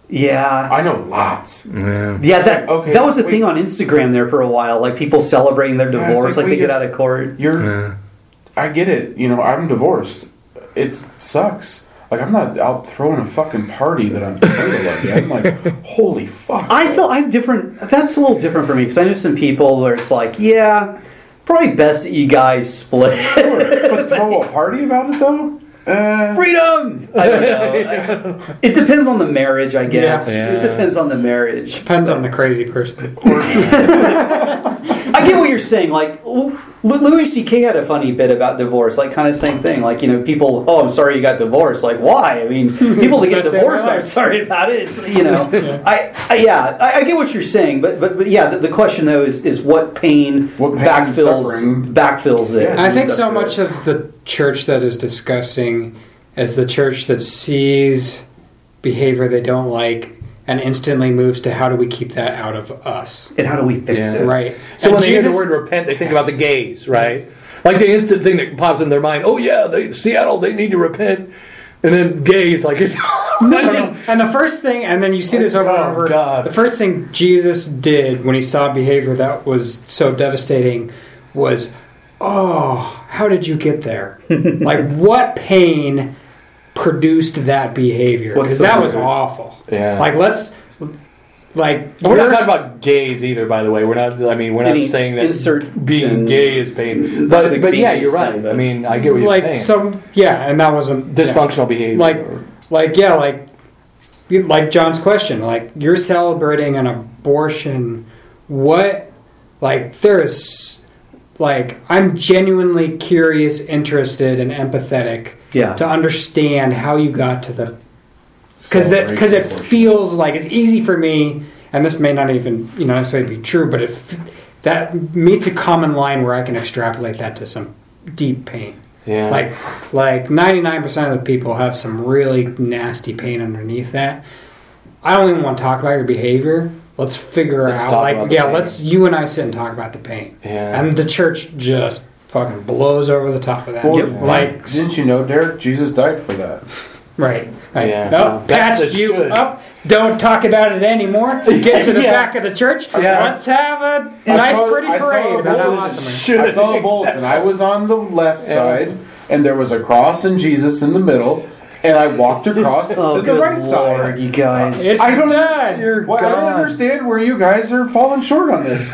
Yeah. I know lots. Yeah, that was a thing on Instagram there for a while, like people celebrating their divorce, like they get out of court. I get it. I'm divorced. It sucks. Like, I'm not out throwing a fucking party that I'm single like. I'm like, holy fuck. That's a little different for me, because I know some people where it's like, probably best that you guys split. Sure. But throw a party about it, though? Freedom! I don't know. It depends on the marriage, I guess. Yeah. It depends on the marriage. Depends on the crazy person. I get what you're saying. Like, Louis C.K. had a funny bit about divorce. Like, kind of same thing. Like, you know, people, oh, I'm sorry you got divorced. Like, why? I mean, people that get divorced are sorry about it. It's, you know, yeah. I get what you're saying. But yeah, the question, though, is what pain backfills it. Yeah. I think so much of the church that is disgusting as the church that sees behavior they don't like and instantly moves to how do we keep that out of us and how do we fix it, right? So and when they hear the word repent, they think about the gays, right? Like the instant thing that pops in their mind, oh yeah, Seattle, they need to repent. And then gays, like it's and the first thing, and then you see this over and over. God. The first thing Jesus did when he saw behavior that was so devastating was, oh, how did you get there? Like, what pain produced that behavior? Because that was awful. Yeah. Like, we're not talking about gays either, by the way. We're not saying that being gay is pain. But yeah, you're right. I mean, I get what you're saying. And that wasn't dysfunctional behavior. Like John's question, like you're celebrating an abortion. What, like there is, like I'm genuinely curious, interested, and empathetic to understand how you got to the. Because it feels like it's easy for me, and this may not even necessarily be true, but that meets a common line where I can extrapolate that to some deep pain. Yeah. Like 99% of the people have some really nasty pain underneath that. I don't even want to talk about your behavior. Let's figure out. You and I sit and talk about the pain. Yeah. And the church just fucking blows over the top of that. Well, didn't you know, Derek? Jesus died for that. Right. Yeah. Oh, patched you up. Don't talk about it anymore. Get to the back of the church. Yeah. Let's have a nice, pretty parade about how awesome it is. I saw a bulletin. I was on the left side, and there was a cross and Jesus in the middle, and I walked across to the right side. You guys, I don't understand where you guys are falling short on this.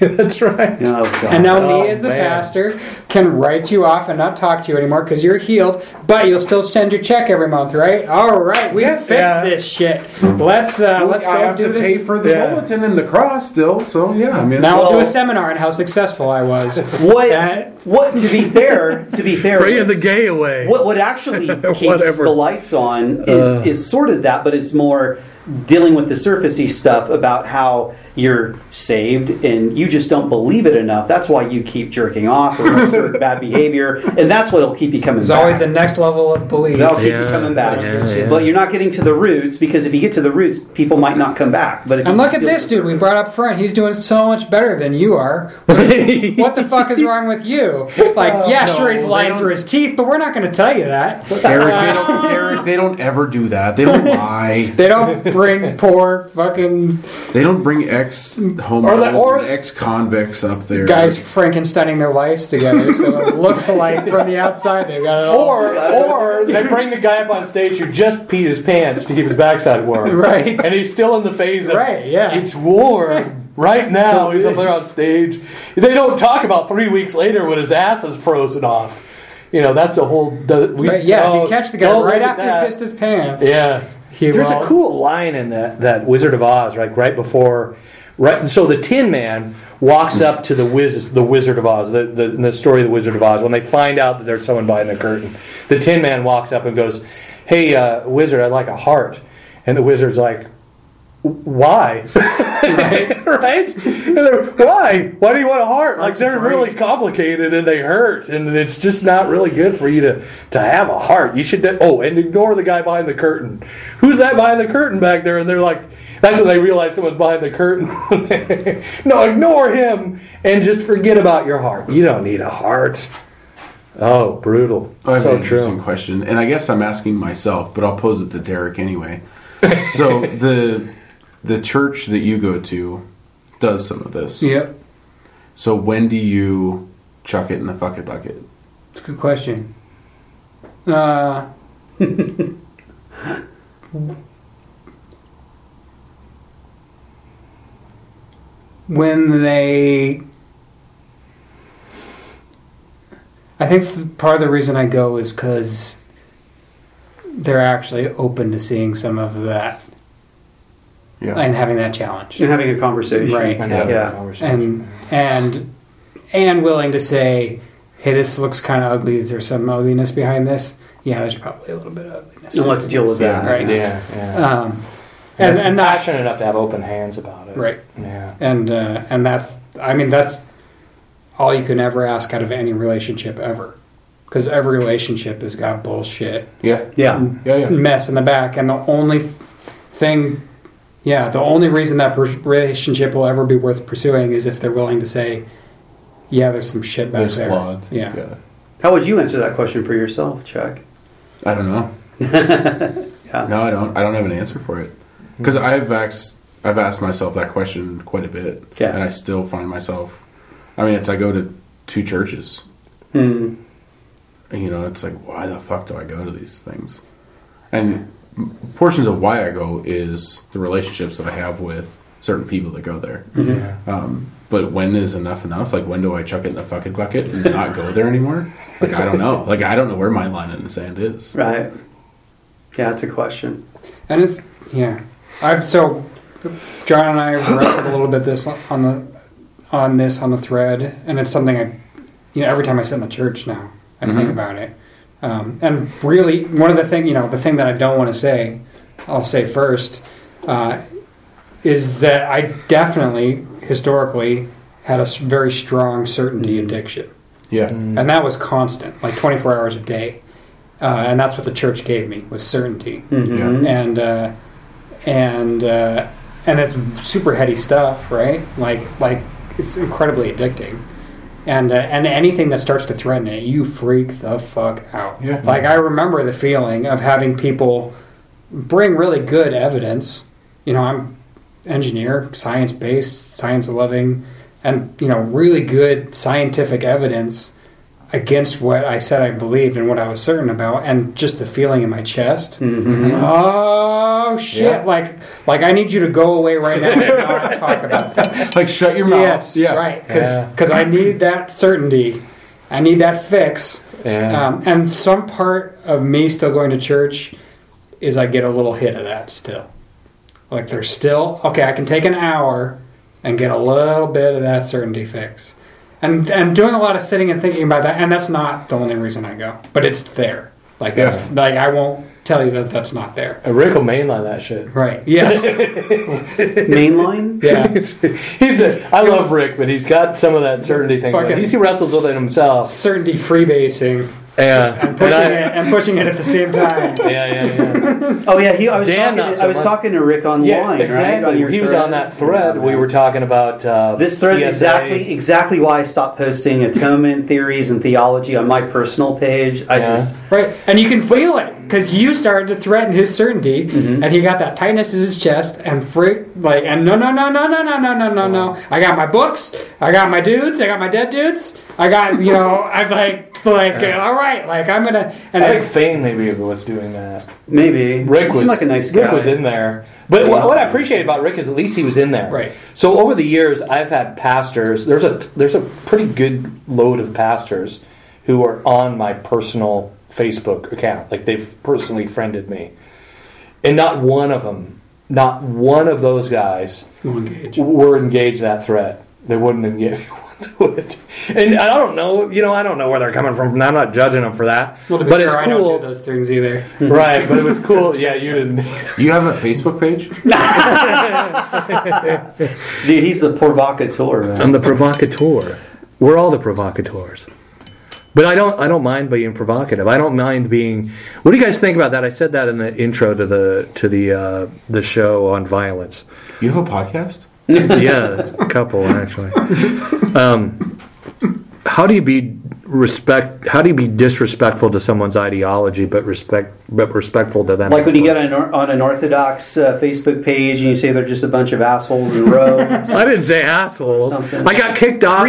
That's right. Oh, God. And now me, as the pastor, can write you off and not talk to you anymore because you're healed, but you'll still send your check every month, right? All right, we fixed this shit. Let's go do this. I have to pay for the bulletin and the cross still, so yeah. I mean, now we'll do a seminar on how successful I was. What? To be fair, bringing the gay away. What actually keeps the lights on is sort of that, but it's more dealing with the surfacey stuff about how you're saved and you just don't believe it enough. That's why you keep jerking off or assert bad behavior, and that's what'll keep you coming back. There's always the next level of belief. That'll keep you coming back. Yeah. But you're not getting to the roots, because if you get to the roots, people might not come back. But and look at this dude we brought up front. He's doing so much better than you are. What the fuck is wrong with you? Like, he's lying through his teeth, but we're not going to tell you that. Eric, they don't ever do that. They don't lie. They don't bring poor fucking... They don't bring ex-homos and ex-convicts up there. Guys Frankensteining their lives together, so it looks like from the outside they've got it all. Or they bring the guy up on stage who just peed his pants to keep his backside warm. Right. And he's still in the phase of, it's warm right now. So he's up there on stage. They don't talk about 3 weeks later when his ass is frozen off. You know, that's a whole... if you catch the guy right after he pissed his pants. Yeah. There's a cool line in that Wizard of Oz, right before, right. So the Tin Man walks up to the Wizard of Oz, the story of the Wizard of Oz. When they find out that there's someone behind the curtain, the Tin Man walks up and goes, "Hey, Wizard, I'd like a heart." And the Wizard's like, "Why?" Right? Why? Why do you want a heart? Like, they're really complicated and they hurt, and it's just not really good for you to have a heart. You should. And ignore the guy behind the curtain. Who's that behind the curtain back there? And they're like, that's when they realize someone's behind the curtain. No, ignore him and just forget about your heart. You don't need a heart. Oh, brutal. I have an interesting question, and I guess I'm asking myself, but I'll pose it to Derek anyway. So the church that you go to does some of this. Yep. So when do you chuck it in the fuck it bucket? It's a good question. When they... I think part of the reason I go is because they're actually open to seeing some of that. Yeah. And having that challenge. And having a conversation. Right. And conversation. And willing to say, hey, this looks kind of ugly. Is there some ugliness behind this? Yeah, there's probably a little bit of ugliness. And let's deal with that. Right. Yeah. And not passionate enough to have open hands about it. Right. Yeah. And that's, I mean, that's all you can ever ask out of any relationship ever. Because every relationship has got bullshit. Yeah. Mess in the back. And the only thing... Yeah, the only reason that relationship will ever be worth pursuing is if they're willing to say, yeah, there's some shit back there. Flawed. Yeah. How would you answer that question for yourself, Chuck? I don't know. Yeah. No, I don't. I don't have an answer for it. Because I've asked myself that question quite a bit. Yeah. And I still find myself... I mean, it's I go to two churches. Mm. And, you know, it's like, why the fuck do I go to these things? And... portions of why I go is the relationships that I have with certain people that go there. Mm-hmm. But when is enough? Like, when do I chuck it in the fucking bucket and not go there anymore? Like, I don't know. Like, I don't know where my line in the sand is. Right. Yeah, that's a question. And it's, yeah. So, John and I wrestled a little bit on the thread, and it's something I, you know, every time I sit in the church now, I think about it. And really, one of the things, you know, the thing that I don't want to say, I'll say first, is that I definitely, historically, had a very strong certainty addiction. Yeah. Mm. And that was constant, like 24 hours a day. And that's what the church gave me, was certainty. Mm-hmm. Yeah. And it's super heady stuff, right? Like it's incredibly addicting. And anything that starts to threaten it, you freak the fuck out. Yeah. Like, I remember the feeling of having people bring really good evidence. You know, I'm engineer, science-based, science-loving, and, you know, really good scientific evidence against what I said I believed and what I was certain about, and just the feeling in my chest. Mm-hmm. Oh, shit. Yeah. Like I need you to go away right now and not talk about this. Like, shut your mouth. Yes, yeah. Right. Because I need that certainty. I need that fix. Yeah. And some part of me still going to church is I get a little hit of that still. Like, there's still, okay, I can take an hour and get a little bit of that certainty fix. And doing a lot of sitting and thinking about that, and that's not the only reason I go, but it's there. Like, that's, like, I won't tell you that that's not there. A Rick will mainline that shit. Right. Yes. Mainline? Yeah. I love Rick, but he's got some of that certainty thing. He wrestles with it himself. Certainty freebasing. Yeah. And pushing it at the same time. Yeah. Oh, yeah. I was talking to Rick online. Yeah, exactly. Right? He was on that thread. We were talking about this thread's PSA. Exactly why I stopped posting atonement theories and theology on my personal page. Right. And you can feel it because you started to threaten his certainty, and he got that tightness in his chest and freak like, and no. I got my books. I got my dudes. I got my dead dudes. I got, you know, I'm like, all right, like, I'm going to... I think Fane maybe was doing that. Maybe. Rick was like a nice guy. Rick was in there. But what I appreciate about Rick is at least he was in there. Right. So over the years, I've had pastors... There's a pretty good load of pastors who are on my personal Facebook account. Like, they've personally friended me. And not one of those guys... were engaged in that threat. They wouldn't engage... to it. And I don't know where they're coming from. I'm not judging them for that. Well, but it's cool. I don't do those things either. Right, but it was cool. Yeah, you didn't. You have a Facebook page? Dude, he's the provocateur, man. I'm the provocateur. We're all the provocateurs. But I don't mind being provocative. I don't mind being... What do you guys think about that? I said that in the intro to the show on violence. You have a podcast? Yeah, a couple actually. How do you be disrespectful to someone's ideology, but respectful to them? Like when you get on an Orthodox Facebook page and you say they're just a bunch of assholes in robes. I didn't say assholes. I got kicked off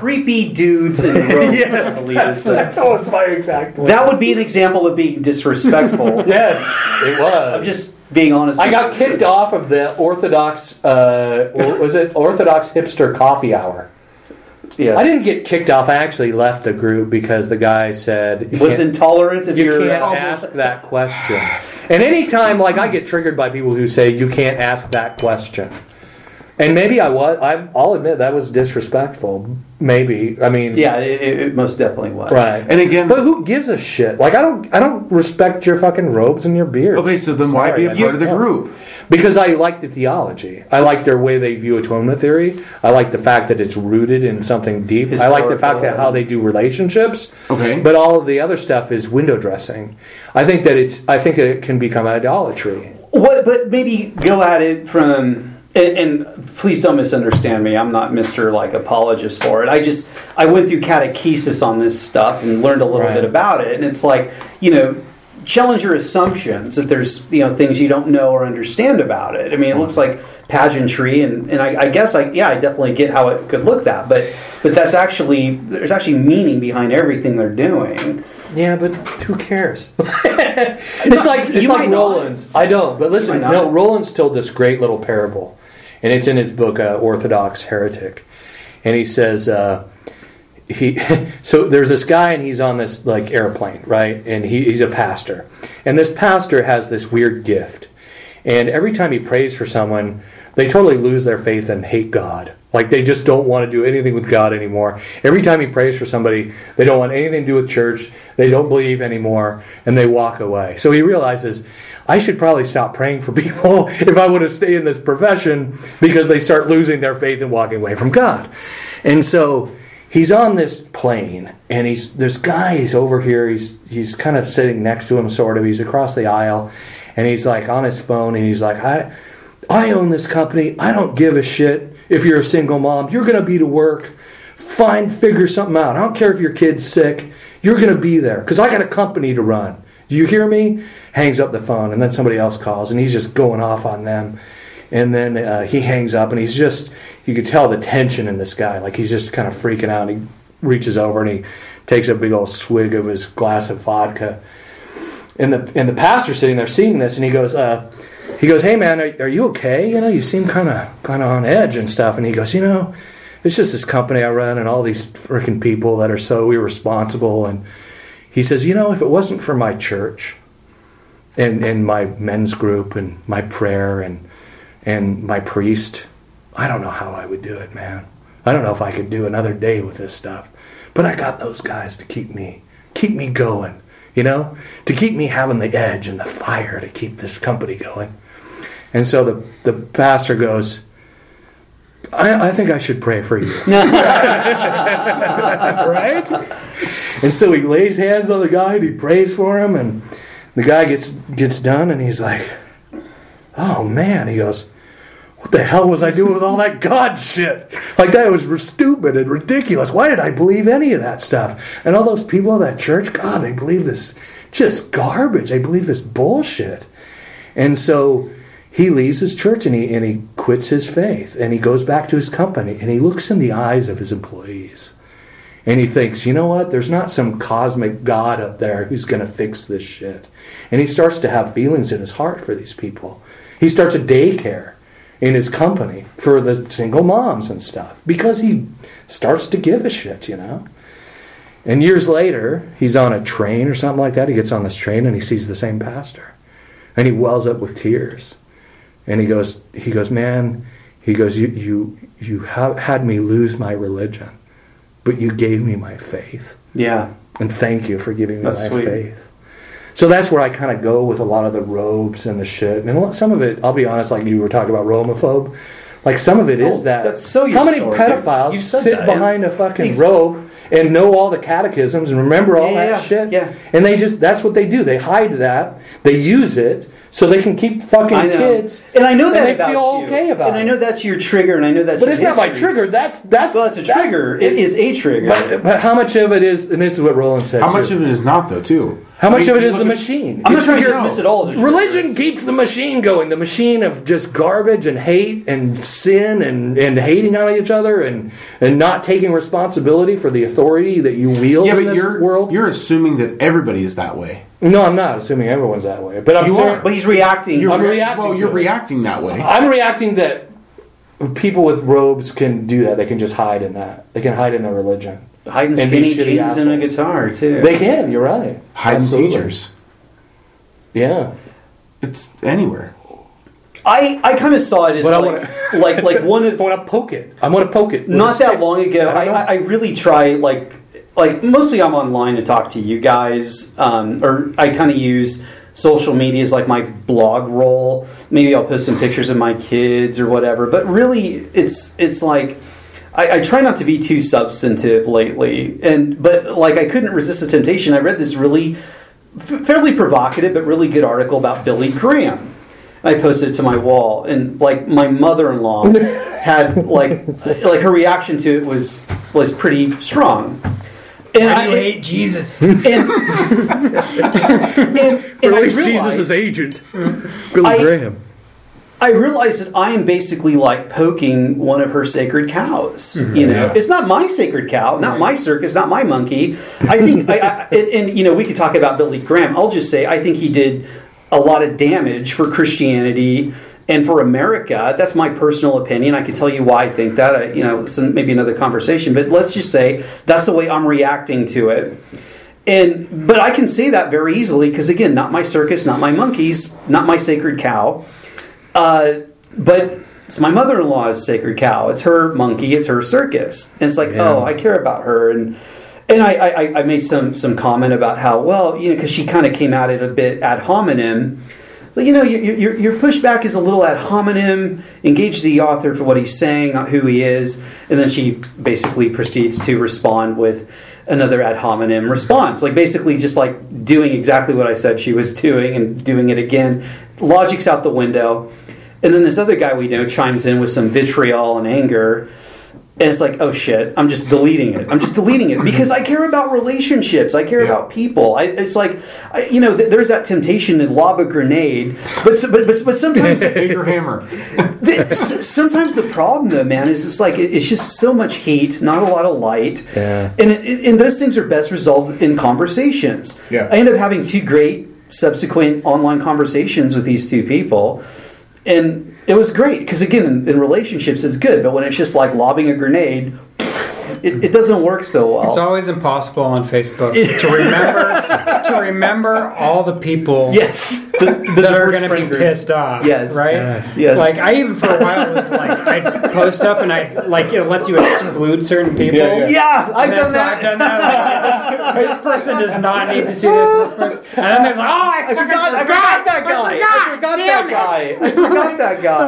creepy dudes in robes. Yes, that's almost my exact point. That would be an example of being disrespectful. Yes, it was. I'm just being honest. I got kicked off of the Orthodox Orthodox hipster coffee hour. Yes. I didn't get kicked off. I actually left the group because the guy said... Was intolerant if you're... You can't ask that question. And any time, like, I get triggered by people who say, you can't ask that question. And maybe I was. I'll admit that was disrespectful. Maybe. I mean... Yeah, it most definitely was. Right. And again... But who gives a shit? Like, I don't respect your fucking robes and your beard. Okay, so then why be a part of the group? Because I like the theology. I like their way they view atonement theory. I like the fact that it's rooted in something deep. Historical. I like the fact that how they do relationships. Okay. But all of the other stuff is window dressing. I think that it can become idolatry. What? But maybe go at it from... And please don't misunderstand me. I'm not Mr. like apologist for it. I went through catechesis on this stuff and learned a little bit about it. And it's like, you know, challenge your assumptions that there's, you know, things you don't know or understand about it. I mean, it looks like pageantry, and I guess I definitely get how it could look that, but that's actually there's meaning behind everything they're doing. Yeah, but who cares? it's like Rollins. I don't. But listen, no, Rollins told this great little parable. And it's in his book, Orthodox Heretic. And he says, so there's this guy and he's on this like airplane, right? And he's a pastor. And this pastor has this weird gift. And every time he prays for someone, they totally lose their faith and hate God. Like they just don't want to do anything with God anymore. Every time he prays for somebody, they don't want anything to do with church. They don't believe anymore, and they walk away. So he realizes, I should probably stop praying for people if I want to stay in this profession, because they start losing their faith and walking away from God. And so he's on this plane, and this guy is over here. He's kind of sitting next to him, sort of. He's across the aisle, and he's like on his phone, and he's like, I own this company. I don't give a shit. If you're a single mom, you're going to be to work. Figure something out. I don't care if your kid's sick. You're going to be there because I got a company to run. Do you hear me? Hangs up the phone, and then somebody else calls, and he's just going off on them. And then he hangs up, and he's just, you could tell the tension in this guy. Like he's just kind of freaking out. He reaches over, and he takes a big old swig of his glass of vodka. And the pastor's sitting there seeing this, and he goes, hey, man, are you okay? You know, you seem kind of on edge and stuff. And he goes, you know, it's just this company I run and all these freaking people that are so irresponsible. And he says, you know, if it wasn't for my church and my men's group and my prayer and my priest, I don't know how I would do it, man. I don't know if I could do another day with this stuff. But I got those guys to keep me going, you know, to keep me having the edge and the fire to keep this company going. And so the pastor goes, I think I should pray for you. Right? And so he lays hands on the guy and he prays for him. And the guy gets done and he's like, oh, man. He goes, what the hell was I doing with all that God shit? Like, that was stupid and ridiculous. Why did I believe any of that stuff? And all those people in that church, God, they believe this just garbage. They believe this bullshit. And so... he leaves his church and he quits his faith and he goes back to his company and he looks in the eyes of his employees and he thinks, you know what, there's not some cosmic God up there who's going to fix this shit. And he starts to have feelings in his heart for these people. He starts a daycare in his company for the single moms and stuff because he starts to give a shit, you know. And years later, he's on a train or something like that. He gets on this train and he sees the same pastor and he wells up with tears. And he goes, man, you had me lose my religion, but you gave me my faith. Yeah. And thank you for giving me faith. So that's where I kind of go with a lot of the robes and the shit. And some of it, I'll be honest, like you were talking about Romaphobe, like some of it is that. That's so how many pedophiles sit behind a fucking robe and know all the catechisms and remember all that shit? Yeah. And they just, that's what they do. They hide that. They use it. So they can keep fucking kids, and I know that they feel okay about it. And I know that's your trigger, and I know that's. But it's not my trigger. That's a trigger. It is a trigger. But how much of it is? And this is what Roland said. How much of it is not though? Too. How much of it is the machine? I'm not trying to dismiss it all. Religion keeps the machine going. The machine of just garbage and hate and sin and hating on each other and not taking responsibility for the authority that you wield in this world. You're assuming that everybody is that way. No, I'm not assuming everyone's that way, but I'm. You are, but he's reacting. I'm reacting. Well, you're reacting that way. I'm reacting that people with robes can do that. They can just hide in that. They can hide in their religion. Hide in skinny jeans and a guitar, too. They can, you're right. Hide in features. Yeah. It's anywhere. I kind of saw it as like one of... I want to poke it. I want to poke it. Not that long ago. I really try, like mostly I'm online to talk to you guys, or I kind of use social media as like my blog role. Maybe I'll post some pictures of my kids or whatever, but really it's like... I try not to be too substantive lately, but I couldn't resist the temptation. I read this really fairly provocative but really good article about Billy Graham. I posted it to my wall, and my mother-in-law had her reaction to it was pretty strong. And I hate Jesus. And I realized, Jesus' agent, Billy Graham. I realize that I am basically like poking one of her sacred cows. Mm-hmm, you know, yeah. It's not my sacred cow, not my circus, not my monkey. I think, we could talk about Billy Graham. I'll just say I think he did a lot of damage for Christianity and for America. That's my personal opinion. I can tell you why I think that. It's maybe another conversation. But let's just say that's the way I'm reacting to it. But I can say that very easily because again, not my circus, not my monkeys, not my sacred cow. But it's my mother-in-law's sacred cow. It's her monkey. It's her circus. And it's like, I care about her. And I made some comment about how, because she kind of came at it a bit ad hominem. So, your pushback is a little ad hominem. Engage the author for what he's saying, not who he is. And then she basically proceeds to respond with another ad hominem response. Basically just doing exactly what I said she was doing and doing it again. Logic's out the window. And then this other guy we know chimes in with some vitriol and anger. And it's like, oh shit, I'm just deleting it. I'm just deleting it because I care about relationships. I care about people. There's that temptation to lob a grenade. But sometimes... bigger hammer. Sometimes the problem, though, man, is it's just so much heat, not a lot of light. Yeah. And those things are best resolved in conversations. Yeah. I end up having two great subsequent online conversations with these two people. And it was great because, again, in relationships, it's good. But when it's just like lobbing a grenade, it doesn't work so well. It's always impossible on Facebook to remember all the people that are going to be pissed off. Yes, right. Yes. I even for a while was I'd post stuff and it lets you exclude certain people. Yeah, I've done that. This person does not need to see this. And this person, and then there's I forgot that guy.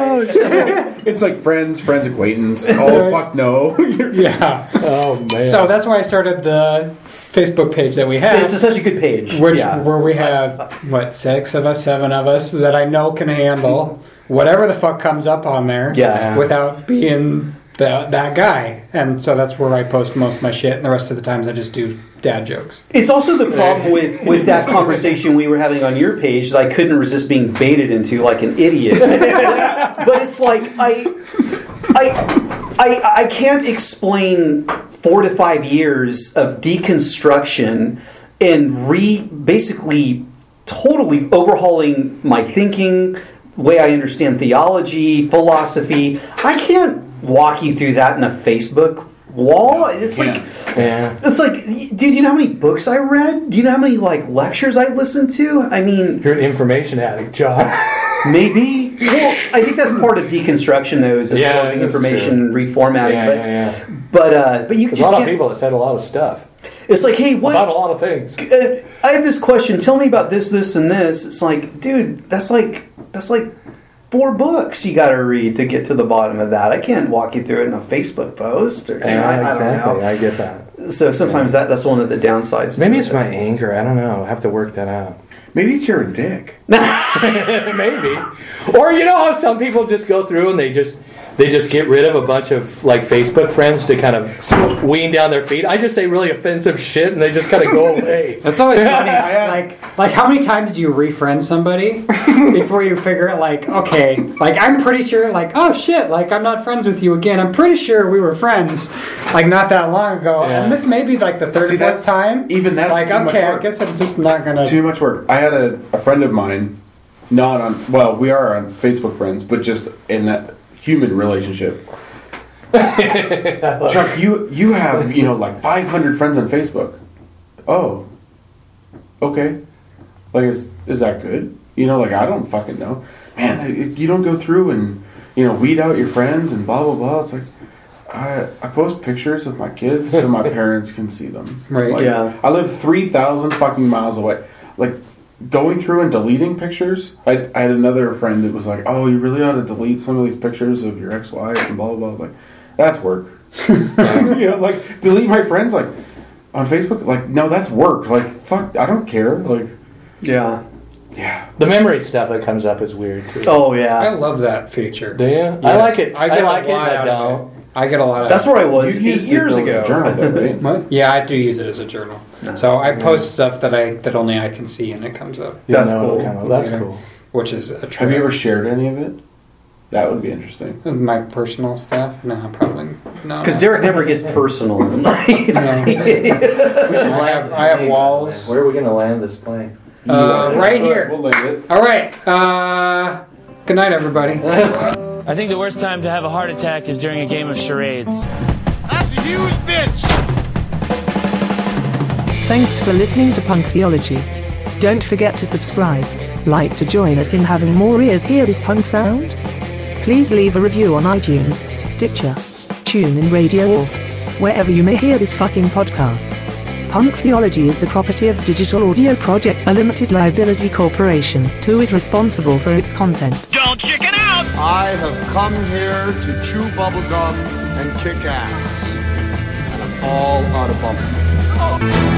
It's like friends, acquaintance. Oh fuck no. Yeah. Oh man. So that's why I started the Facebook page that we have. This is such a good page. Where we have seven of us that I know can handle whatever the fuck comes up on there without being that guy. And so that's where I post most of my shit, and the rest of the times I just do dad jokes. It's also the problem with that conversation we were having on your page that I couldn't resist being baited into like an idiot. But it's I can't explain 4 to 5 years of deconstruction and basically totally overhauling my thinking, way I understand theology, philosophy. I can't walk you through that in a Facebook wall. It's like, dude, do you know how many books I read? Do you know how many lectures I listened to? I mean, you're an information addict, John. Maybe. Well, I think that's part of deconstruction, though, is absorbing information and reformatting. But you just a lot of people that said a lot of stuff. It's like, hey, what about a lot of things? I have this question. Tell me about this, this, and this. It's like, dude, that's 4 books you got to read to get to the bottom of that. I can't walk you through it in a Facebook post. I don't know. I get that. So sometimes that's one of the downsides. Maybe it's my anger. I don't know. I have to work that out. Maybe it's your dick. Maybe. Or you know how some people just go through and they just get rid of a bunch of Facebook friends to kind of wean down their feet. I just say really offensive shit and they just kind of go away. That's always funny. Like how many times do you refriend somebody before you figure out okay, I'm pretty sure oh shit, I'm not friends with you again. I'm pretty sure we were friends not that long ago. Yeah. And this may be the third or fourth time. Even that's too much work. I guess I'm just not gonna too much work. I had a friend of mine, we are on Facebook friends, but just in that human relationship. Chuck, you have, like 500 friends on Facebook. Oh, okay. Like, is that good? I don't fucking know. Man, you don't go through and, weed out your friends and blah, blah, blah. It's like, I post pictures of my kids so my parents can see them. Right, like, yeah. I live 3,000 fucking miles away. Like, going through and deleting pictures. I had another friend that was like, oh, you really ought to delete some of these pictures of your ex-wife and blah, blah, blah. I was like, that's work. Like, delete my friends, like, on Facebook. Like, no, that's work. Like, fuck, I don't care. Like, yeah. Yeah. The memory stuff that comes up is weird, too. Oh, yeah. I love that feature. Do you? Yes. I like it. I like it. I don't. I get a lot of... That's where I was 8 years ago. As a journal, though, right? Yeah, I do use it as a journal. No. So I post stuff that only I can see, and it comes up. Yeah, that's cool. Kind of, that's cool. Which is a trick. Have you ever shared any of it? That would be interesting. My personal stuff? No, probably not. Because Derek never gets personal. No. I have walls. Where are we going to land this plane? Right here. We'll land it. All right. Good night, everybody. I think the worst time to have a heart attack is during a game of charades. That's a huge bitch! Thanks for listening to Punk Theology. Don't forget to subscribe. Like to join us in having more ears hear this punk sound? Please leave a review on iTunes, Stitcher, TuneIn Radio, or wherever you may hear this fucking podcast. Punk Theology is the property of Digital Audio Project, a limited liability corporation, who is responsible for its content. Don't chicken out! I have come here to chew bubblegum and kick ass. And I'm all out of bubblegum.